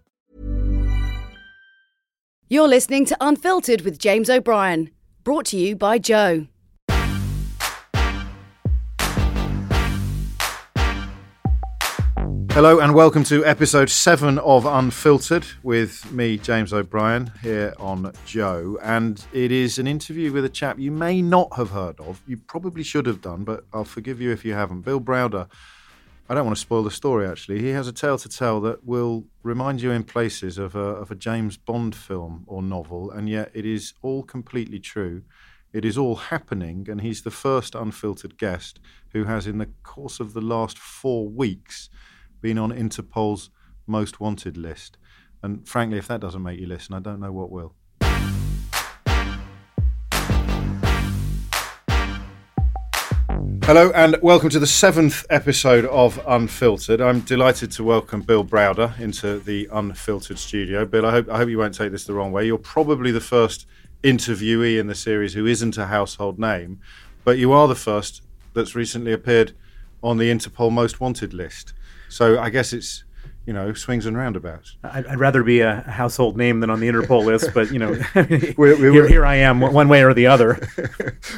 You're listening to Unfiltered with James O'Brien, brought to you by Joe. Hello and welcome to episode 7 of Unfiltered with me, James O'Brien, here on Joe. And it is an interview with a chap you may not have heard of. You probably should have done, but I'll forgive you if you haven't. Bill Browder. I don't want to spoil the story, actually. He has a tale to tell that will remind you in places of a James Bond film or novel, and yet it is all completely true. It is all happening, and he's the first unfiltered guest who has, in the course of the last 4 weeks, been on Interpol's Most Wanted list. And frankly, if that doesn't make you listen, I don't know what will. Hello and welcome to the 7th episode of Unfiltered. I'm delighted to welcome Bill Browder into the Unfiltered studio. Bill, I hope you won't take this the wrong way. You're probably the first interviewee in the series who isn't a household name, but you are the first that's recently appeared on the Interpol Most Wanted list. So I guess it's, you know, swings and roundabouts. I'd rather be a household name than on the Interpol list, but, you know, here I am, one way or the other.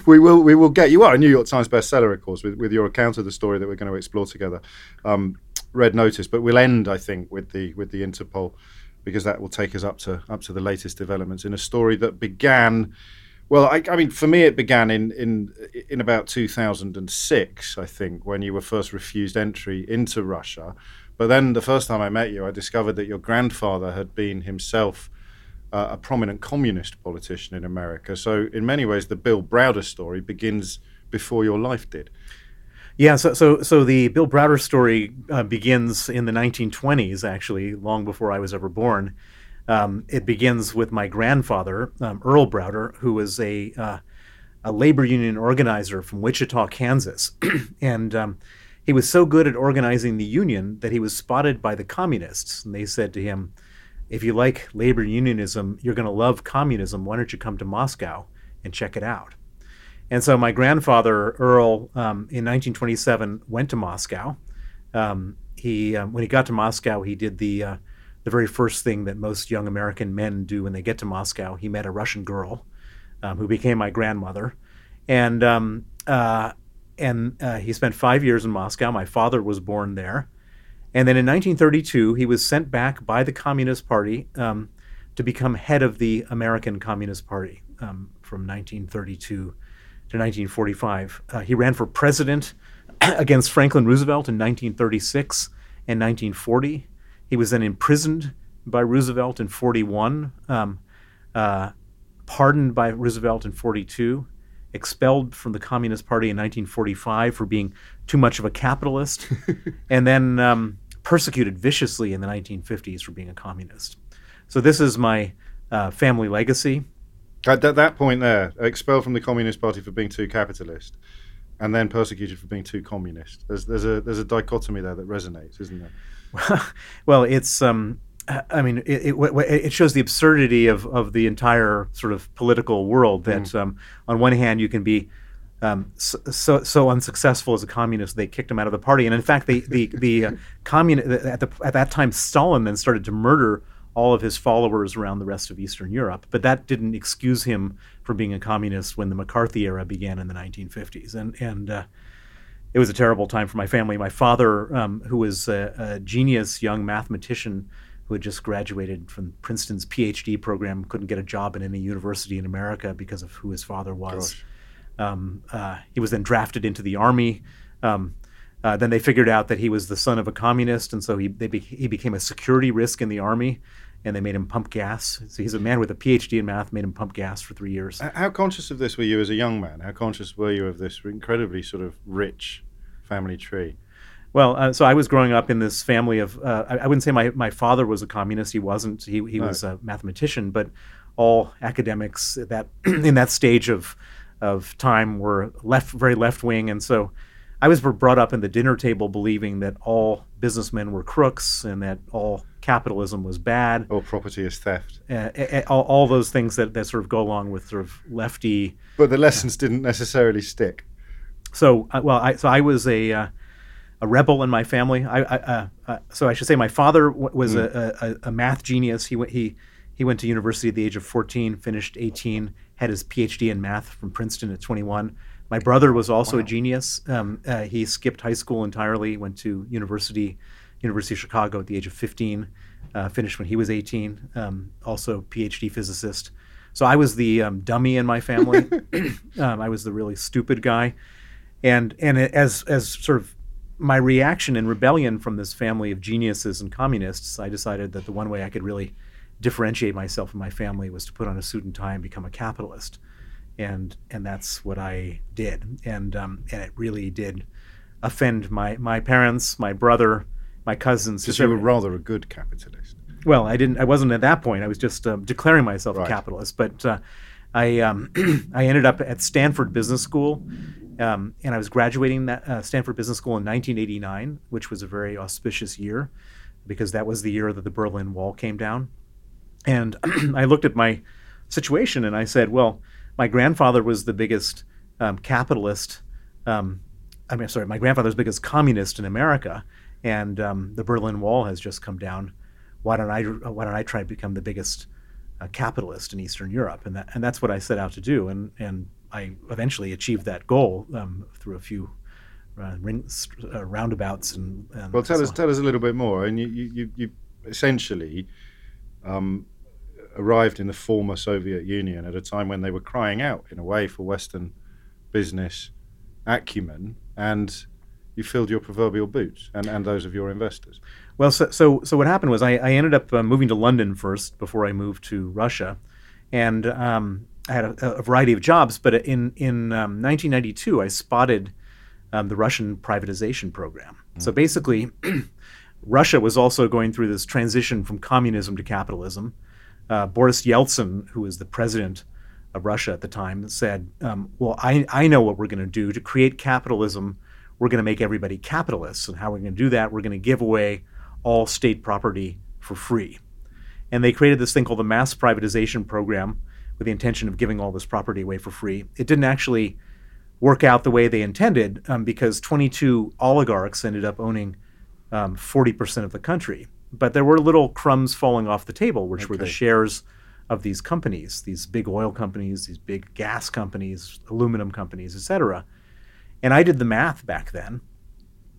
We will get you. Are a New York Times bestseller, of course, with your account of the story that we're going to explore together, Red Notice. But we'll end, I think, with the Interpol, because that will take us up to the latest developments in a story that began. Well, I mean, for me, it began in about 2006, I think, when you were first refused entry into Russia. But then the first time I met you, I discovered that your grandfather had been himself a prominent communist politician in America. So in many ways, the Bill Browder story begins before your life did. Yeah, so the Bill Browder story begins in the 1920s, actually, long before I was ever born. It begins with my grandfather, Earl Browder, who was a labor union organizer from Wichita, Kansas. And he was so good at organizing the union that he was spotted by the communists. And they said to him, if you like labor unionism, you're going to love communism. Why don't you come to Moscow and check it out? And so my grandfather, Earl, in 1927, went to Moscow. When he got to Moscow, he did the very first thing that most young American men do when they get to Moscow. He met a Russian girl who became my grandmother. And he spent 5 years in Moscow. My father was born there. And then in 1932, he was sent back by the Communist Party to become head of the American Communist Party from 1932 to 1945. He ran for president against Franklin Roosevelt in 1936 and 1940. He was then imprisoned by Roosevelt in 41, pardoned by Roosevelt in 42. Expelled from the Communist Party in 1945 for being too much of a capitalist, and then persecuted viciously in the 1950s for being a communist. So this is my family legacy. At that point there, expelled from the Communist Party for being too capitalist, and then persecuted for being too communist. There's a dichotomy there that resonates, isn't there? Well, it's... I mean, it shows the absurdity of the entire sort of political world that on one hand you can be so unsuccessful as a communist, they kicked him out of the party. And in fact, at that time, Stalin then started to murder all of his followers around the rest of Eastern Europe. But that didn't excuse him for being a communist when the McCarthy era began in the 1950s. And it was a terrible time for my family. My father, who was a genius young mathematician who had just graduated from Princeton's PhD program, couldn't get a job in any university in America because of who his father was. He was then drafted into the army. Then they figured out that he was the son of a communist, and so he became a security risk in the army, and they made him pump gas. So he's a man with a PhD in math, made him pump gas for 3 years. How conscious of this were you as a young man? How conscious were you of this incredibly sort of rich family tree? Well, so I was growing up in this family of, I wouldn't say my father was a communist. He wasn't. He was a mathematician, but all academics at that in that stage of time were very left-wing, and so I was brought up in the dinner table believing that all businessmen were crooks and that all capitalism was bad. All property is theft. All those things that sort of go along with sort of lefty. But the lessons didn't necessarily stick. So, I was a rebel in my family. So I should say my father was a math genius. He went to university at the age of 14, finished 18, had his PhD in math from Princeton at 21. My brother was also a genius. He skipped high school entirely, went to University of Chicago at the age of 15, finished when he was 18, also PhD physicist. So I was the dummy in my family. I was the really stupid guy. And as sort of my reaction and rebellion from this family of geniuses and communists, I decided that the one way I could really differentiate myself and my family was to put on a suit and tie and become a capitalist. And that's what I did, and it really did offend my parents, my brother, my cousins. Because you were rather a good capitalist. Well, I wasn't at that point. I was just declaring myself a capitalist. But I ended up at Stanford Business School, and I was graduating Stanford Business School in 1989, which was a very auspicious year, because that was the year that the Berlin Wall came down. And I looked at my situation and I said, well, my grandfather was the biggest my grandfather's biggest communist in America, and the Berlin Wall has just come down. Why don't I try to become the biggest capitalist in Eastern Europe? And that's what I set out to do, and I eventually achieved that goal through a few roundabouts. And well, tell us a little bit more. And you essentially arrived in the former Soviet Union at a time when they were crying out, in a way, for Western business acumen, and you filled your proverbial boots and those of your investors. Well, so what happened was I ended up moving to London first before I moved to Russia, and I had a variety of jobs, but in 1992 I spotted the Russian privatization program. So basically Russia was also going through this transition from communism to capitalism. Boris Yeltsin, who was the president of Russia at the time, said, well, I know what we're going to do to create capitalism. We're going to make everybody capitalists. And how we're going to do that, we're going to give away all state property for free. And they created this thing called the Mass Privatization Program with the intention of giving all this property away for free. It didn't actually work out the way they intended because 22 oligarchs ended up owning 40% of the country. But there were little crumbs falling off the table, which were the shares of these companies, these big oil companies, these big gas companies, aluminum companies, et cetera. And I did the math back then.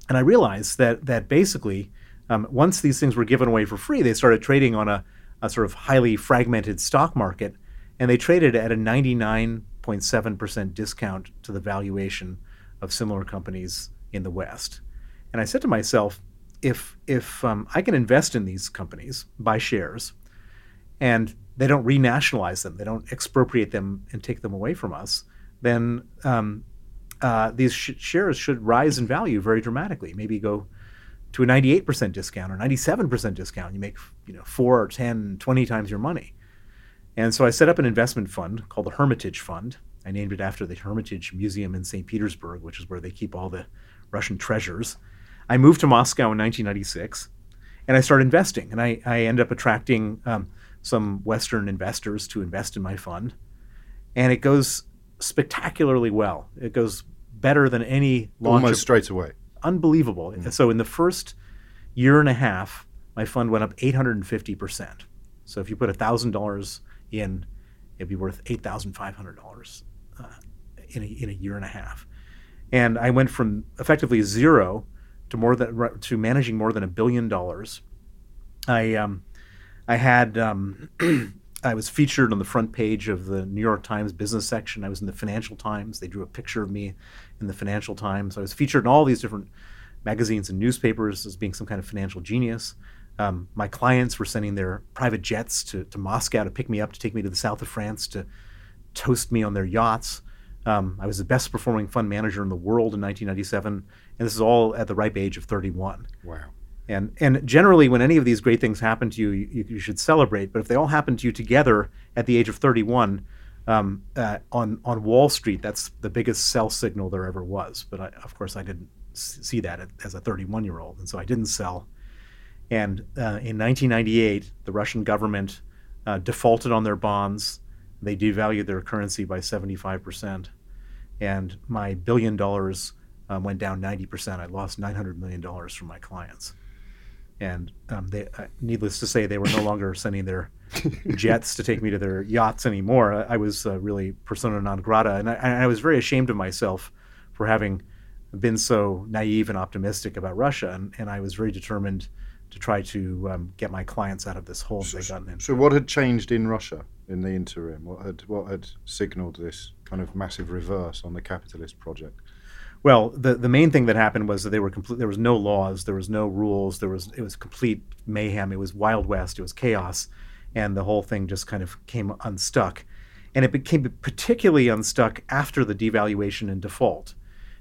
And I realized that basically, once these things were given away for free, they started trading on a sort of highly fragmented stock market. And they traded at a 99.7% discount to the valuation of similar companies in the West. And I said to myself, If I can invest in these companies, buy shares, and they don't renationalize them, they don't expropriate them and take them away from us, then these shares should rise in value very dramatically. Maybe go to a 98% discount or 97% discount. You make 4 or 10, 20 times your money. And so I set up an investment fund called the Hermitage Fund. I named it after the Hermitage Museum in St. Petersburg, which is where they keep all the Russian treasures. I moved to Moscow in 1996, and I started investing. And I ended up attracting some Western investors to invest in my fund. And it goes spectacularly well. It goes better than any launch. Almost straight away. Unbelievable. Mm-hmm. So in the first year and a half, my fund went up 850%. So if you put $1,000 in, it'd be worth $8,500 in a year and a half. And I went from effectively zero to managing more than $1 billion. I was featured on the front page of the New York Times business section. I was in the Financial Times. They drew a picture of me in the Financial Times. I was featured in all these different magazines and newspapers as being some kind of financial genius. My clients were sending their private jets to Moscow to pick me up, to take me to the south of France, to toast me on their yachts. I was the best performing fund manager in the world in 1997. And this is all at the ripe age of 31. Wow. And generally, when any of these great things happen to you, you should celebrate. But if they all happen to you together at the age of 31 on Wall Street, that's the biggest sell signal there ever was. But I didn't see that as a 31-year-old. And so I didn't sell. And in 1998, the Russian government defaulted on their bonds. They devalued their currency by 75%. And my $1 billion went down 90%. I lost $900 million from my clients. And needless to say, they were no longer sending their jets to take me to their yachts anymore. I was really persona non grata. And I was very ashamed of myself for having been so naive and optimistic about Russia. And I was very determined to try to get my clients out of this hole they got in. So what had changed in Russia in the interim? What had signaled this kind of massive reverse on the capitalist project? Well, the main thing that happened was that there was no laws, there was no rules, it was complete mayhem, it was Wild West, it was chaos, and the whole thing just kind of came unstuck. And it became particularly unstuck after the devaluation and default,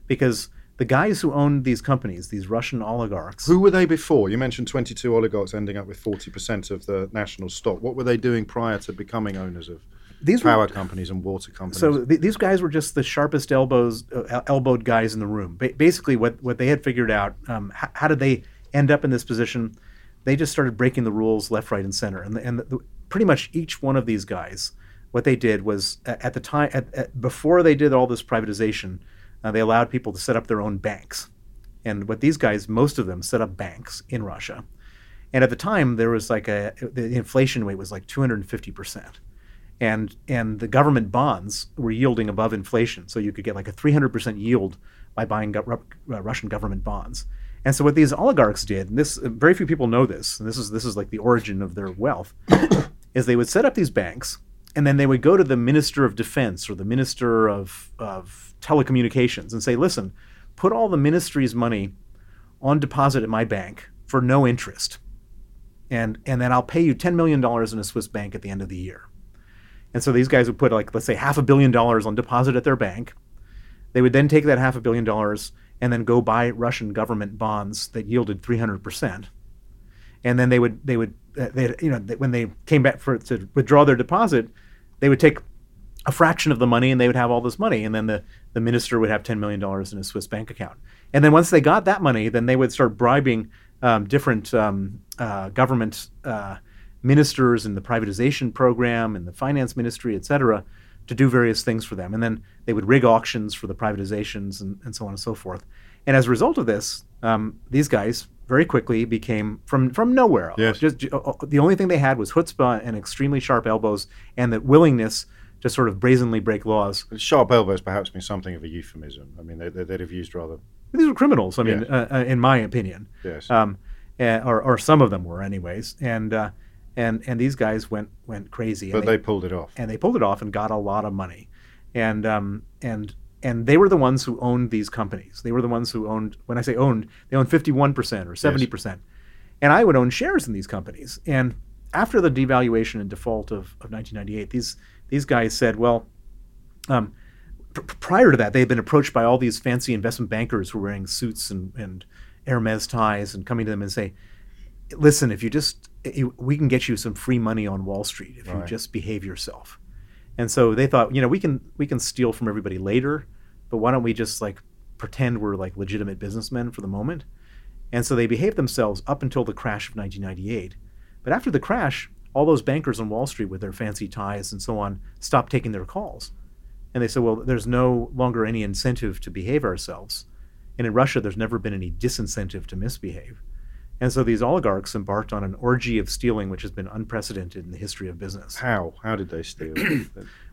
because the guys who owned these companies, these Russian oligarchs... Who were they before? You mentioned 22 oligarchs ending up with 40% of the national stock. What were they doing prior to becoming owners of companies and water companies? So these guys were just the sharpest elbowed guys in the room. Basically, what they had figured out, how did they end up in this position? They just started breaking the rules left, right, and center. And pretty much each one of these guys, what they did was, at the time, before they did all this privatization, they allowed people to set up their own banks. And what these guys, most of them, set up banks in Russia. And at the time, there was the inflation rate was like 250%. And the government bonds were yielding above inflation. So you could get like a 300% yield by buying Russian government bonds. And so what these oligarchs did, and this very few people know this, and this is like the origin of their wealth, is they would set up these banks, and then they would go to the Minister of Defense or the Minister of Telecommunications and say, listen, put all the ministry's money on deposit at my bank for no interest. And then I'll pay you $10 million in a Swiss bank at the end of the year. And so these guys would put, like, let's say $500 million on deposit at their bank. They would then take that $500 million and then go buy Russian government bonds that yielded 300%. And then when they came back to withdraw their deposit, they would take a fraction of the money and they would have all this money. And then the minister would have $10 million in his Swiss bank account. And then once they got that money, then they would start bribing different government ministers in the privatization program and the finance ministry, et cetera, to do various things for them. And then they would rig auctions for the privatizations and so on and so forth. And as a result of this, these guys very quickly became from nowhere. Yes. The only thing they had was chutzpah and extremely sharp elbows and the willingness to sort of brazenly break laws. Sharp elbows perhaps been something of a euphemism. I mean, they'd have used rather... These were criminals, I mean, yes. In my opinion. Yes. Or some of them were anyways. And these guys went crazy. But they pulled it off. And they pulled it off and got a lot of money. And they were the ones who owned these companies. They were the ones who owned, when I say owned, they owned 51% or 70%. Yes. And I would own shares in these companies. And after the devaluation and default of 1998, these guys said, well, prior to that, they had been approached by all these fancy investment bankers who were wearing suits and Hermes ties and coming to them and say, listen, we can get you some free money on Wall Street if you just behave yourself. And so they thought, we can steal from everybody later, but why don't we just like pretend we're like legitimate businessmen for the moment? And so they behaved themselves up until the crash of 1998. But after the crash, all those bankers on Wall Street with their fancy ties and so on stopped taking their calls. And they said, well, there's no longer any incentive to behave ourselves. And in Russia, there's never been any disincentive to misbehave. And so these oligarchs embarked on an orgy of stealing, which has been unprecedented in the history of business. How? How did they steal?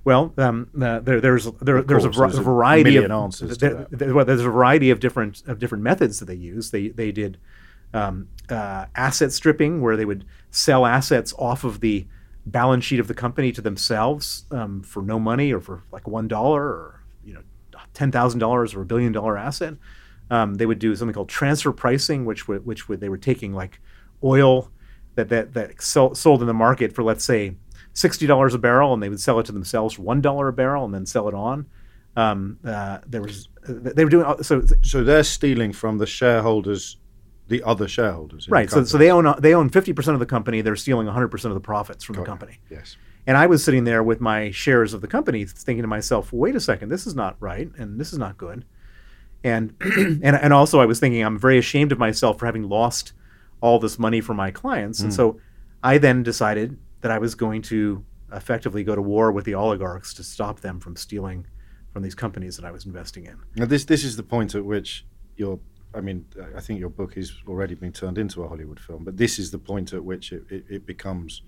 Well, there's a variety of different methods that they use. They did asset stripping, where they would sell assets off of the balance sheet of the company to themselves for no money, or for like $1, or $10,000, or $1 billion asset. They would do something called transfer pricing, which they were taking like oil that sold in the market for, let's say, $60 a barrel, and they would sell it to themselves for $1 a barrel, and then sell it on. So they're stealing from the shareholders, the other shareholders, right? So they own 50% of the company. They're stealing 100% of the profits from the company. Yes. And I was sitting there with my shares of the company, thinking to myself, "Wait a second, this is not right, and this is not good." And also I was thinking, I'm very ashamed of myself for having lost all this money for my clients. And so I then decided that I was going to effectively go to war with the oligarchs to stop them from stealing from these companies that I was investing in. Now this is the point at which I think your book is already being turned into a Hollywood film, but this is the point at which it becomes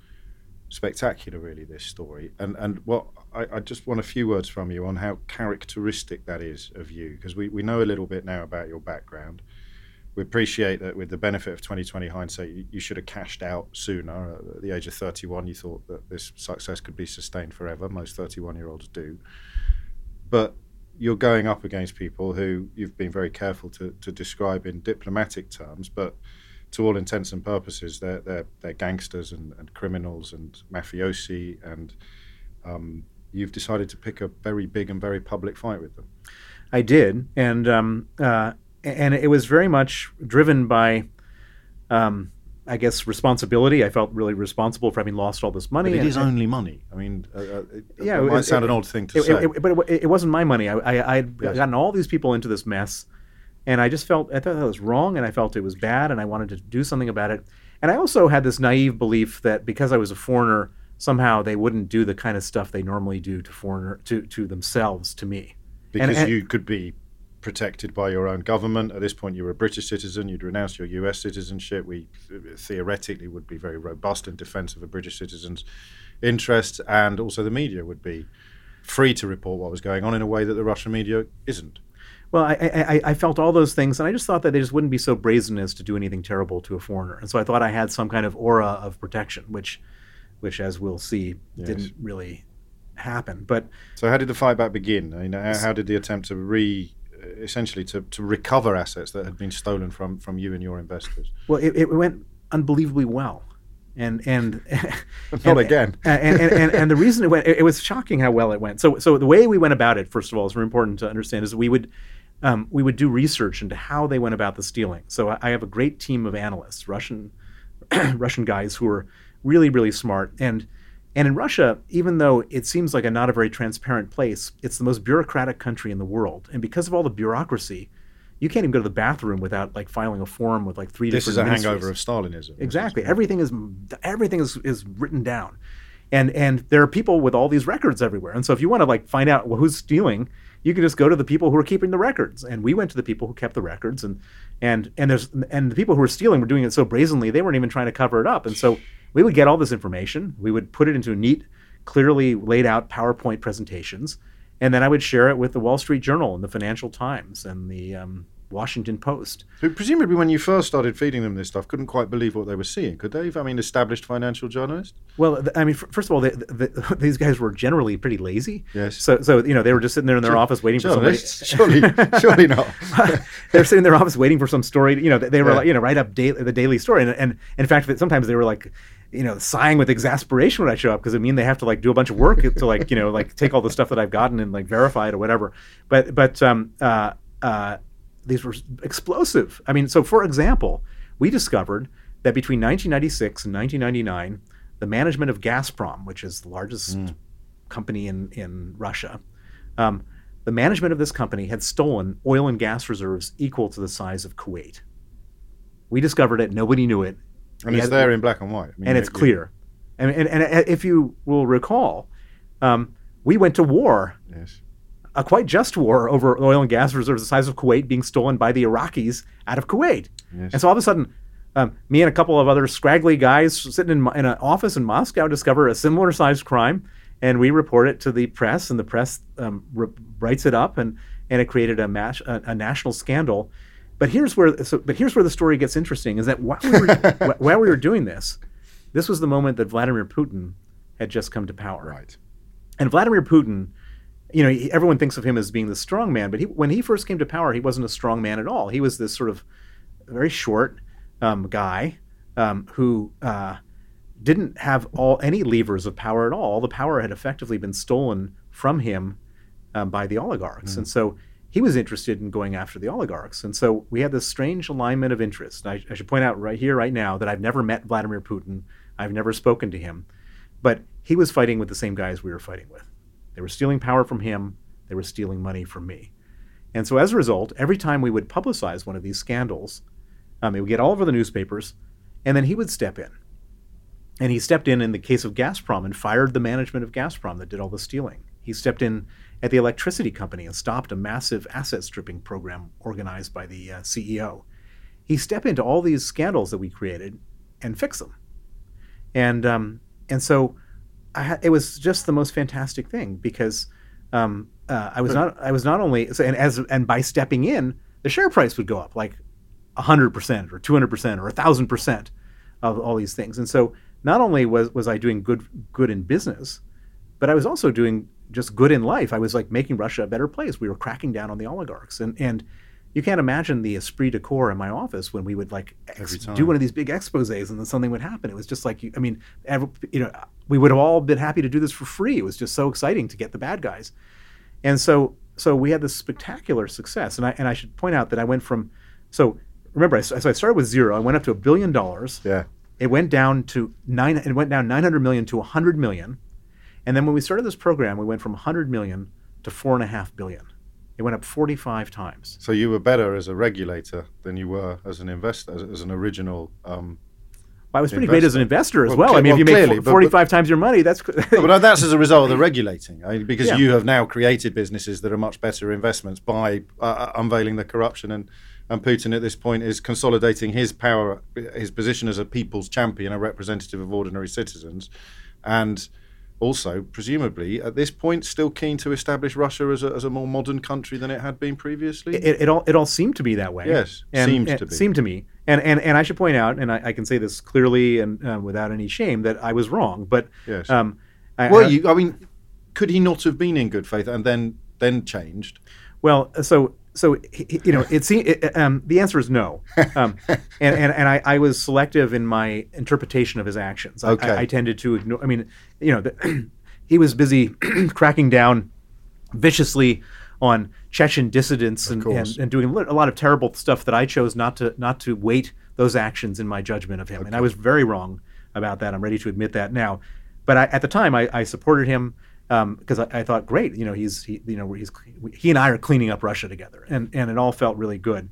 spectacular, really, this story. And what I just want a few words from you on how characteristic that is of you, because we know a little bit now about your background. We appreciate that with the benefit of 2020 hindsight, you should have cashed out sooner. At the age of 31, you thought that this success could be sustained forever. Most 31-year-olds do. But you're going up against people who you've been very careful to describe in diplomatic terms, but to all intents and purposes, they're gangsters and criminals and mafiosi, and you've decided to pick a very big and very public fight with them. I did, and it was very much driven by, I guess, responsibility. I felt really responsible for having lost all this money. But it is only money. I mean, it might sound an odd thing to say. But it wasn't my money. I had gotten all these people into this mess. And I thought that was wrong, and I felt it was bad, and I wanted to do something about it. And I also had this naive belief that because I was a foreigner, somehow they wouldn't do the kind of stuff they normally do to themselves, to me. Because you could be protected by your own government. At this point, you were a British citizen. You'd renounced your US citizenship. We theoretically would be very robust in defense of a British citizen's interests, and also the media would be free to report what was going on in a way that the Russian media isn't. Well, I felt all those things, and I just thought that they just wouldn't be so brazen as to do anything terrible to a foreigner. And so I thought I had some kind of aura of protection, which as we'll see, didn't really happen. But so how did the fight back begin? I mean, how did the attempt to essentially to recover assets that had been stolen from you and your investors? Well, it went unbelievably well. And the reason it was shocking how well it went. So the way we went about it, first of all, is very important to understand, is we would do research into how they went about the stealing. So I have a great team of analysts, Russian guys who are really, really smart. And in Russia, even though it seems like not a very transparent place, it's the most bureaucratic country in the world. And because of all the bureaucracy, you can't even go to the bathroom without like filing a form with like three different ministries. This is a hangover of Stalinism. Exactly. Everything is written down. And there are people with all these records everywhere. And so if you want to like find out who's stealing, you can just go to the people who are keeping the records. And we went to the people who kept the records, and the people who were stealing were doing it so brazenly they weren't even trying to cover it up. And so we would get all this information, we would put it into neat, clearly laid out PowerPoint presentations, and then I would share it with the Wall Street Journal and the Financial Times and the Washington Post. So presumably when you first started feeding them this stuff, couldn't quite believe what they were seeing, could they? I mean, established financial journalists? Well, first of all, these guys were generally pretty lazy. Yes. So they were just sitting there in their office waiting for somebody. Surely not. They were sitting in their office waiting for some story. They were like, write up the daily story. And in fact, sometimes they were like, sighing with exasperation when I show up, because it mean they have to like do a bunch of work to like, take all the stuff that I've gotten and like verify it or whatever. But these were explosive. I mean, so for example, we discovered that between 1996 and 1999, the management of Gazprom, which is the largest company in Russia, the management of this company had stolen oil and gas reserves equal to the size of Kuwait. We discovered it. Nobody knew it. And it's there in black and white. I mean, and it's clear. And if you will recall, we went to war a quite just war over oil and gas reserves the size of Kuwait being stolen by the Iraqis out of Kuwait. Yes. And so all of a sudden, me and a couple of other scraggly guys sitting in an office in Moscow discover a similar sized crime, and we report it to the press, and the press writes it up, and it created a national scandal. But here's where the story gets interesting, is that while we were doing this, this was the moment that Vladimir Putin had just come to power. Right. And Vladimir Putin, you know, everyone thinks of him as being the strong man, but when he first came to power, he wasn't a strong man at all. He was this sort of very short guy who didn't have any levers of power at all. The power had effectively been stolen from him by the oligarchs. Mm. And so he was interested in going after the oligarchs. And so we had this strange alignment of interest. I should point out right here, right now, that I've never met Vladimir Putin. I've never spoken to him. But he was fighting with the same guys we were fighting with. They were stealing power from him. They were stealing money from me. And so as a result, every time we would publicize one of these scandals, it would get all over the newspapers, and then he would step in. And he stepped in the case of Gazprom and fired the management of Gazprom that did all the stealing. He stepped in at the electricity company and stopped a massive asset stripping program organized by the CEO. He stepped into all these scandals that we created and fixed them. And so it was just the most fantastic thing, because I was not only, and by stepping in, the share price would go up like 100% or 200% or 1,000% of all these things. And so not only was I doing good in business, but I was also doing just good in life. I was like making Russia a better place. We were cracking down on the oligarchs, and you can't imagine the esprit de corps in my office when we would like do one of these big exposés and then something would happen. It was just like, we would have all been happy to do this for free. It was just so exciting to get the bad guys. And so we had this spectacular success. And I should point out that I went from, so remember, I started with zero. I went up to $1 billion. Yeah. It went down to it went down 900 million to 100 million. And then when we started this program, we went from 100 million to 4.5 billion. It went up 45 times. So you were better as a regulator than you were as an investor, as an original. Well, I was pretty great as an investor as well. If you make 45 times your money, that's. But that's as a result of the regulating, because you have now created businesses that are much better investments by unveiling the corruption, and Putin at this point is consolidating his power, his position as a people's champion, a representative of ordinary citizens, and. Also, presumably, at this point, still keen to establish Russia as a more modern country than it had been previously? It all seemed to be that way. Yes, seemed to me. And I should point out, and I can say this clearly and without any shame, that I was wrong. But yes. Could he not have been in good faith and then changed? Well, so the answer is no, and I was selective in my interpretation of his actions. Okay. I tended to ignore. He was busy cracking down viciously on Chechen dissidents and doing a lot of terrible stuff that I chose not to weight those actions in my judgment of him, okay. And I was very wrong about that. I'm ready to admit that now, but at the time I supported him. Because I thought, great, he and I are cleaning up Russia together, and it all felt really good.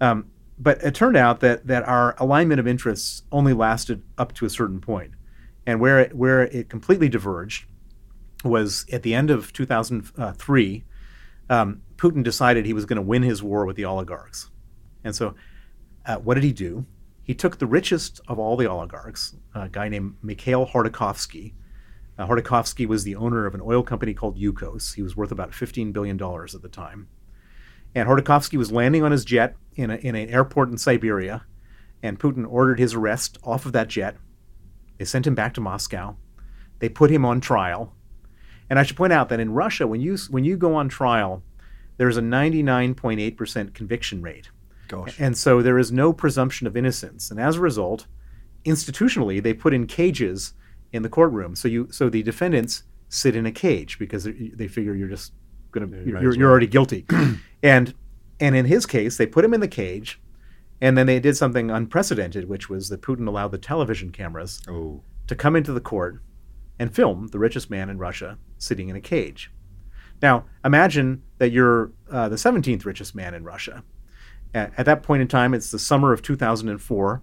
But it turned out that our alignment of interests only lasted up to a certain point, and where it completely diverged was at the end of 2003. Putin decided he was going to win his war with the oligarchs, and so what did he do? He took the richest of all the oligarchs, a guy named Mikhail Khodorkovsky. Khodorkovsky was the owner of an oil company called Yukos. He was worth about $15 billion at the time. And Khodorkovsky was landing on his jet in an airport in Siberia, and Putin ordered his arrest off of that jet. They sent him back to Moscow. They put him on trial. And I should point out that in Russia, when you go on trial, there's a 99.8% conviction rate. Gosh. And so there is no presumption of innocence. And as a result, institutionally, they put in cages in the courtroom, so the defendants sit in a cage because they figure you're already guilty, and in his case they put him in the cage, and then they did something unprecedented, which was that Putin allowed the television cameras to come into the court and film the richest man in Russia sitting in a cage. Now imagine that you're the 17th richest man in Russia. At that point in time, it's the summer of 2004.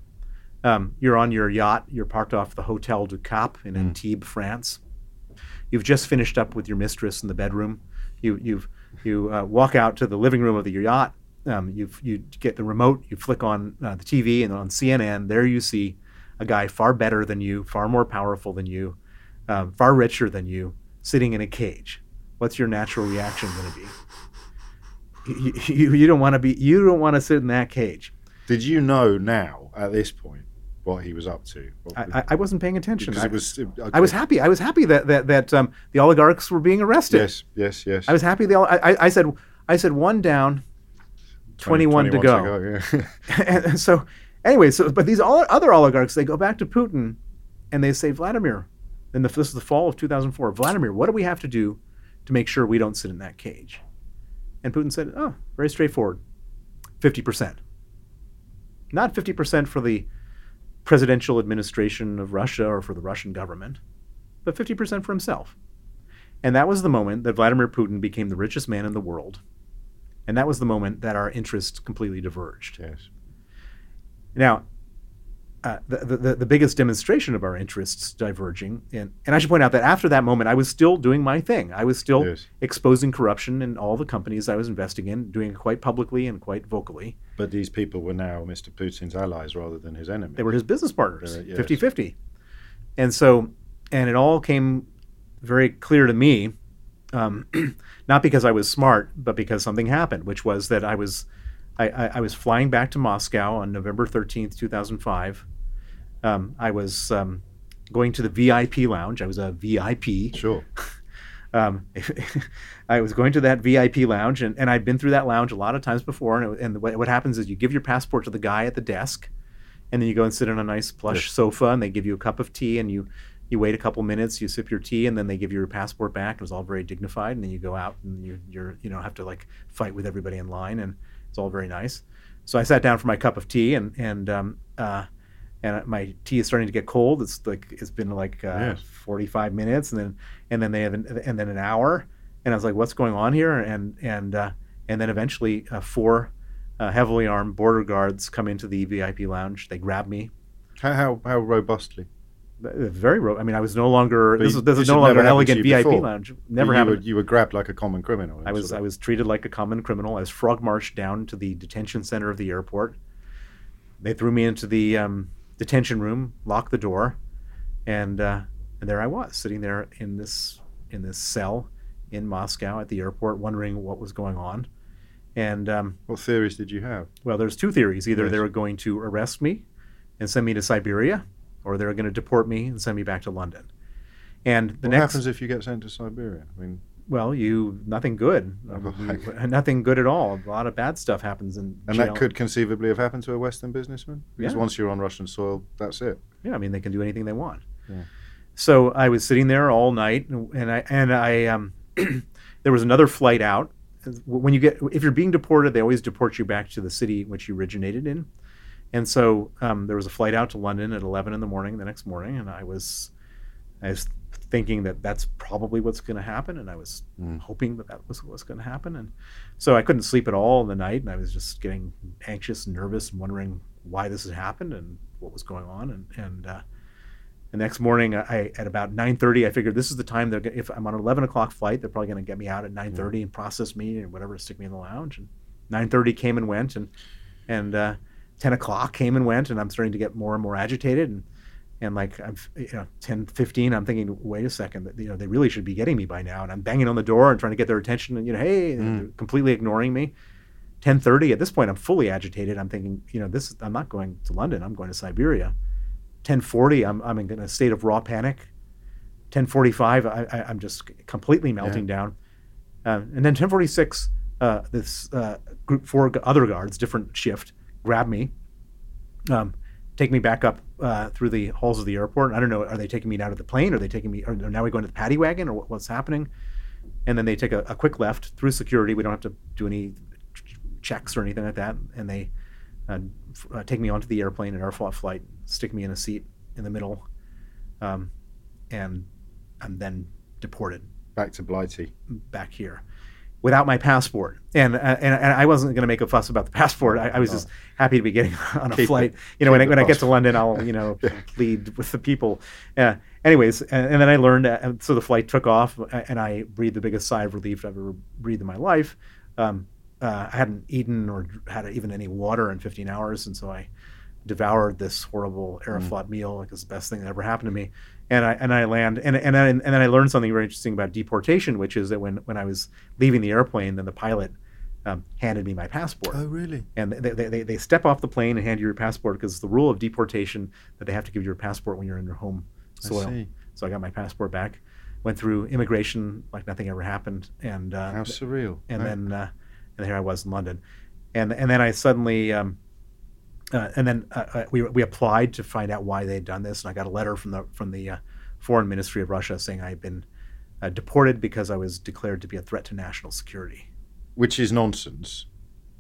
You're on your yacht. You're parked off the Hotel du Cap in Antibes, France. You've just finished up with your mistress in the bedroom. You've You walk out to the living room of your yacht. You get the remote. You flick on the TV, and on CNN, there you see a guy far better than you, far more powerful than you, far richer than you, sitting in a cage. What's your natural reaction going to be? You don't want to be. You don't want to sit in that cage. Did you know now at this point what he was up to? I wasn't paying attention. I was happy. I was happy that the oligarchs were being arrested. Yes. I was happy. I said one down, 21 to go. Yeah. And so anyway, but these other oligarchs, they go back to Putin, and they say, Vladimir. And this is the fall of 2004. Vladimir, what do we have to do to make sure we don't sit in that cage? And Putin said, oh, very straightforward, 50%. Not 50% for the presidential administration of Russia or for the Russian government, but 50% for himself. And that was the moment that Vladimir Putin became the richest man in the world. And that was the moment that our interests completely diverged. Yes. Now, the biggest demonstration of our interests diverging, and I should point out that after that moment, I was still doing my thing. I was still exposing corruption in all the companies I was investing in, doing it quite publicly and quite vocally. But these people were now Mr. Putin's allies rather than his enemies. They were his business partners, 50-50. And so, and it all came very clear to me, not because I was smart, but because something happened, which was that I was flying back to Moscow on November 13th, 2005. I was going to the VIP lounge. I was a VIP. Sure. I was going to that VIP lounge, and I'd been through that lounge a lot of times before. What happens is you give your passport to the guy at the desk, and then you go and sit on a nice plush sofa, and they give you a cup of tea, and you wait a couple minutes, you sip your tea, and then they give you your passport back. It was all very dignified, and then you go out, and you don't have to like fight with everybody in line, and it's all very nice. So I sat down for my cup of tea, and my tea is starting to get cold. It's been 45 minutes, and then they have and then an hour, and I was like, what's going on here? And then eventually four heavily armed border guards come into the VIP lounge. They grab me. How robustly? Very robust. I mean, I was no longer. This is no longer an elegant VIP lounge. Never happened. You were grabbed like a common criminal. I was treated like a common criminal. I was frog marched down to the detention center of the airport. They threw me into the detention room, locked the door, and there I was, sitting there in this cell in Moscow at the airport, wondering what was going on. And what theories did you have? Well, there's two theories. Either they were going to arrest me and send me to Siberia, or they were going to deport me and send me back to London. And what happens if you get sent to Siberia? I mean, well, nothing good. Nothing good at all. A lot of bad stuff happens in jail. That could conceivably have happened to a Western businessman? Because once you're on Russian soil, that's it. Yeah, I mean, they can do anything they want. Yeah. So I was sitting there all night, and I there was another flight out. If you're being deported, they always deport you back to the city which you originated in. And so there was a flight out to London at 11 in the morning the next morning, and I was thinking that that's probably what's going to happen, and I was hoping that was what's going to happen. And so I couldn't sleep at all in the night, and I was just getting anxious, nervous, and wondering why this had happened and what was going on. And the next morning, at about 9:30, I figured this is the time if I'm on an 11 o'clock flight, they're probably going to get me out at 9:30 and process me and whatever, stick me in the lounge. And 9:30 came and went, and 10 o'clock came and went, and I'm starting to get more and more agitated. And like, 10:15, I'm thinking, wait a second, they really should be getting me by now. And I'm banging on the door and trying to get their attention, and, hey, they're completely ignoring me. 10:30, at this point, I'm fully agitated. I'm thinking, I'm not going to London, I'm going to Siberia. 10:40, I'm in a state of raw panic. 10:45, I'm just completely melting down. And then 10:46, this group four other guards, different shift, grab me, take me back up through the halls of the airport. I don't know, are they taking me out of the plane? Are they taking me, or now we go into the paddy wagon, or what's happening? And then they take a quick left through security. We don't have to do any checks or anything like that. And they take me onto the airplane, an airflow flight, stick me in a seat in the middle, and I'm then deported. Back to Blighty. Back here. without my passport. And I wasn't going to make a fuss about the passport. I was just happy to be getting on a flight. You know, when I get to London, I'll, you know, plead with the people. Anyways, and then I learned, and so the flight took off, and I breathed the biggest sigh of relief I've ever breathed in my life. I hadn't eaten or had even any water in 15 hours, and so I devoured this horrible Aeroflot meal. Like, it's the best thing that ever happened to me. And I land, and then I learned something very interesting about deportation, which is that when I was leaving the airplane, then the pilot handed me my passport. Oh, really? And they step off the plane and hand you your passport, because it's the rule of deportation that they have to give you your passport when you're in your home soil. I see. So I got my passport back, went through immigration like nothing ever happened, and how surreal. And then here I was in London, and then I suddenly. And then we applied to find out why they had done this, and I got a letter from the Foreign Ministry of Russia saying I had been deported because I was declared to be a threat to national security. Which is nonsense.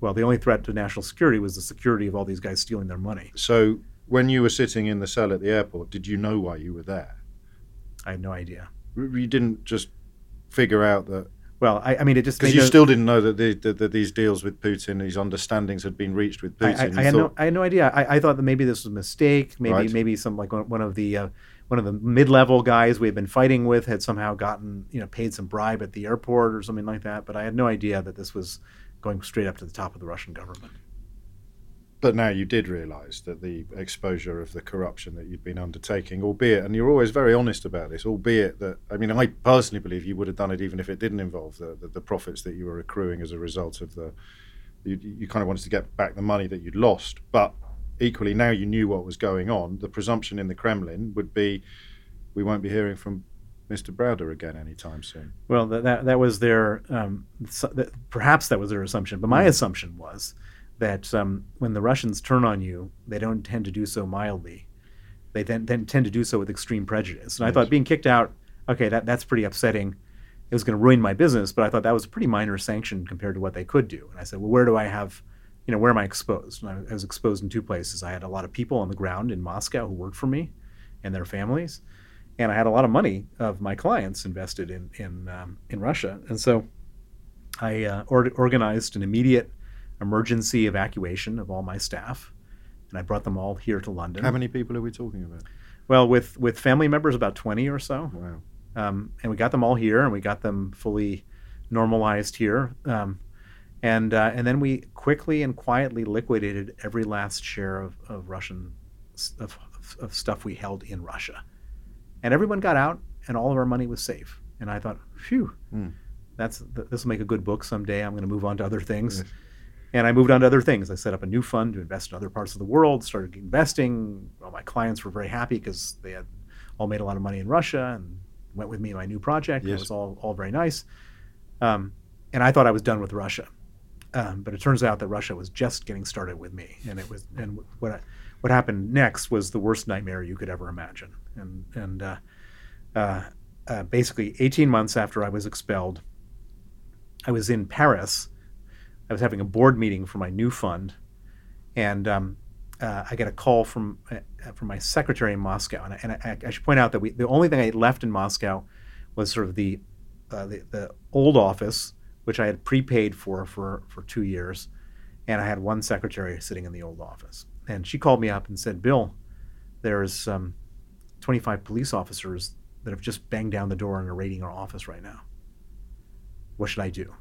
Well, the only threat to national security was the security of all these guys stealing their money. So when you were sitting in the cell at the airport, did you know why you were there? I had no idea. You didn't just figure out that... Well, I mean, it just because you still didn't know that these deals with Putin, these understandings had been reached with Putin. I had no idea. I thought that maybe this was a mistake. Maybe some like one of the mid-level guys we had been fighting with had somehow gotten paid some bribe at the airport or something like that. But I had no idea that this was going straight up to the top of the Russian government. But now you did realize that the exposure of the corruption that you'd been undertaking, albeit, and you're always very honest about this, albeit that, I mean, I personally believe you would have done it even if it didn't involve the profits that you were accruing as a result of you kind of wanted to get back the money that you'd lost. But equally, now you knew what was going on. The presumption in the Kremlin would be, we won't be hearing from Mr. Browder again anytime soon. Well, that was their, perhaps that was their assumption, but my assumption was that when the Russians turn on you, they don't tend to do so mildly. They then tend to do so with extreme prejudice. And I thought being kicked out, okay, that's pretty upsetting. It was going to ruin my business, but I thought that was a pretty minor sanction compared to what they could do. And I said, well, where do I have, where am I exposed? And I was exposed in two places. I had a lot of people on the ground in Moscow who worked for me and their families. And I had a lot of money of my clients invested in Russia. And so I organized an immediate emergency evacuation of all my staff, and I brought them all here to London. How many people are we talking about? Well, with family members, about 20 or so. Wow. And we got them all here, and we got them fully normalized here. And then we quickly and quietly liquidated every last share of Russian of stuff we held in Russia. And everyone got out, and all of our money was safe. And I thought, phew, this will make a good book someday. I'm going to move on to other things. Yes. And I moved on to other things. I set up a new fund to invest in other parts of the world, started investing. All my clients were very happy because they had all made a lot of money in Russia and went with me in my new project. Yes. It was all very nice. And I thought I was done with Russia. But it turns out that Russia was just getting started with me. And it was, and what happened next was the worst nightmare you could ever imagine. And basically 18 months after I was expelled, I was in Paris. I was having a board meeting for my new fund, and I get a call from my secretary in Moscow. And I should point out that the only thing I had left in Moscow was sort of the old office, which I had prepaid for 2 years, and I had one secretary sitting in the old office. And she called me up and said, "Bill, there's 25 police officers that have just banged down the door and are raiding our office right now. What should I do?"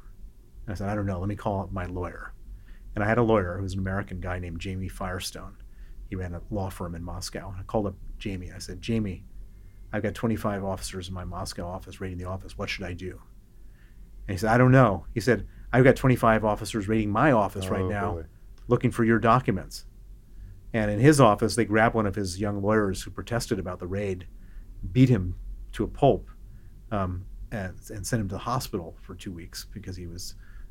I said, "I don't know. Let me call up my lawyer." And I had a lawyer who was an American guy named Jamie Firestone. He ran a law firm in Moscow. I called up Jamie and I said, "Jamie, I've got 25 officers in my Moscow office raiding the office. What should I do?" And he said, "I don't know." He said, "I've got 25 officers raiding my office right now, looking for your documents." And in his office, they grabbed one of his young lawyers who protested about the raid, beat him to a pulp, and sent him to the hospital for 2 weeks because he was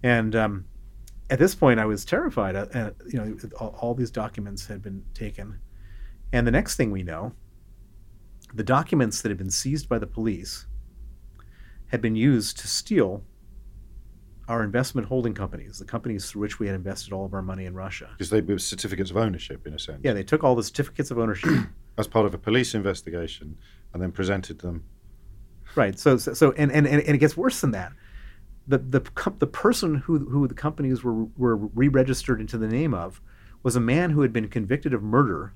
And at this point, I was terrified. You know, all these documents had been taken. And the next thing we know, the documents that had been seized by the police had been used to steal our investment holding companies, the companies through which we had invested all of our money in Russia. Because they were certificates of ownership, in a sense. Yeah, they took all the certificates of ownership. As part of a police investigation and then presented them. Right. So it gets worse than that. The person who the companies were re-registered into the name of was a man who had been convicted of murder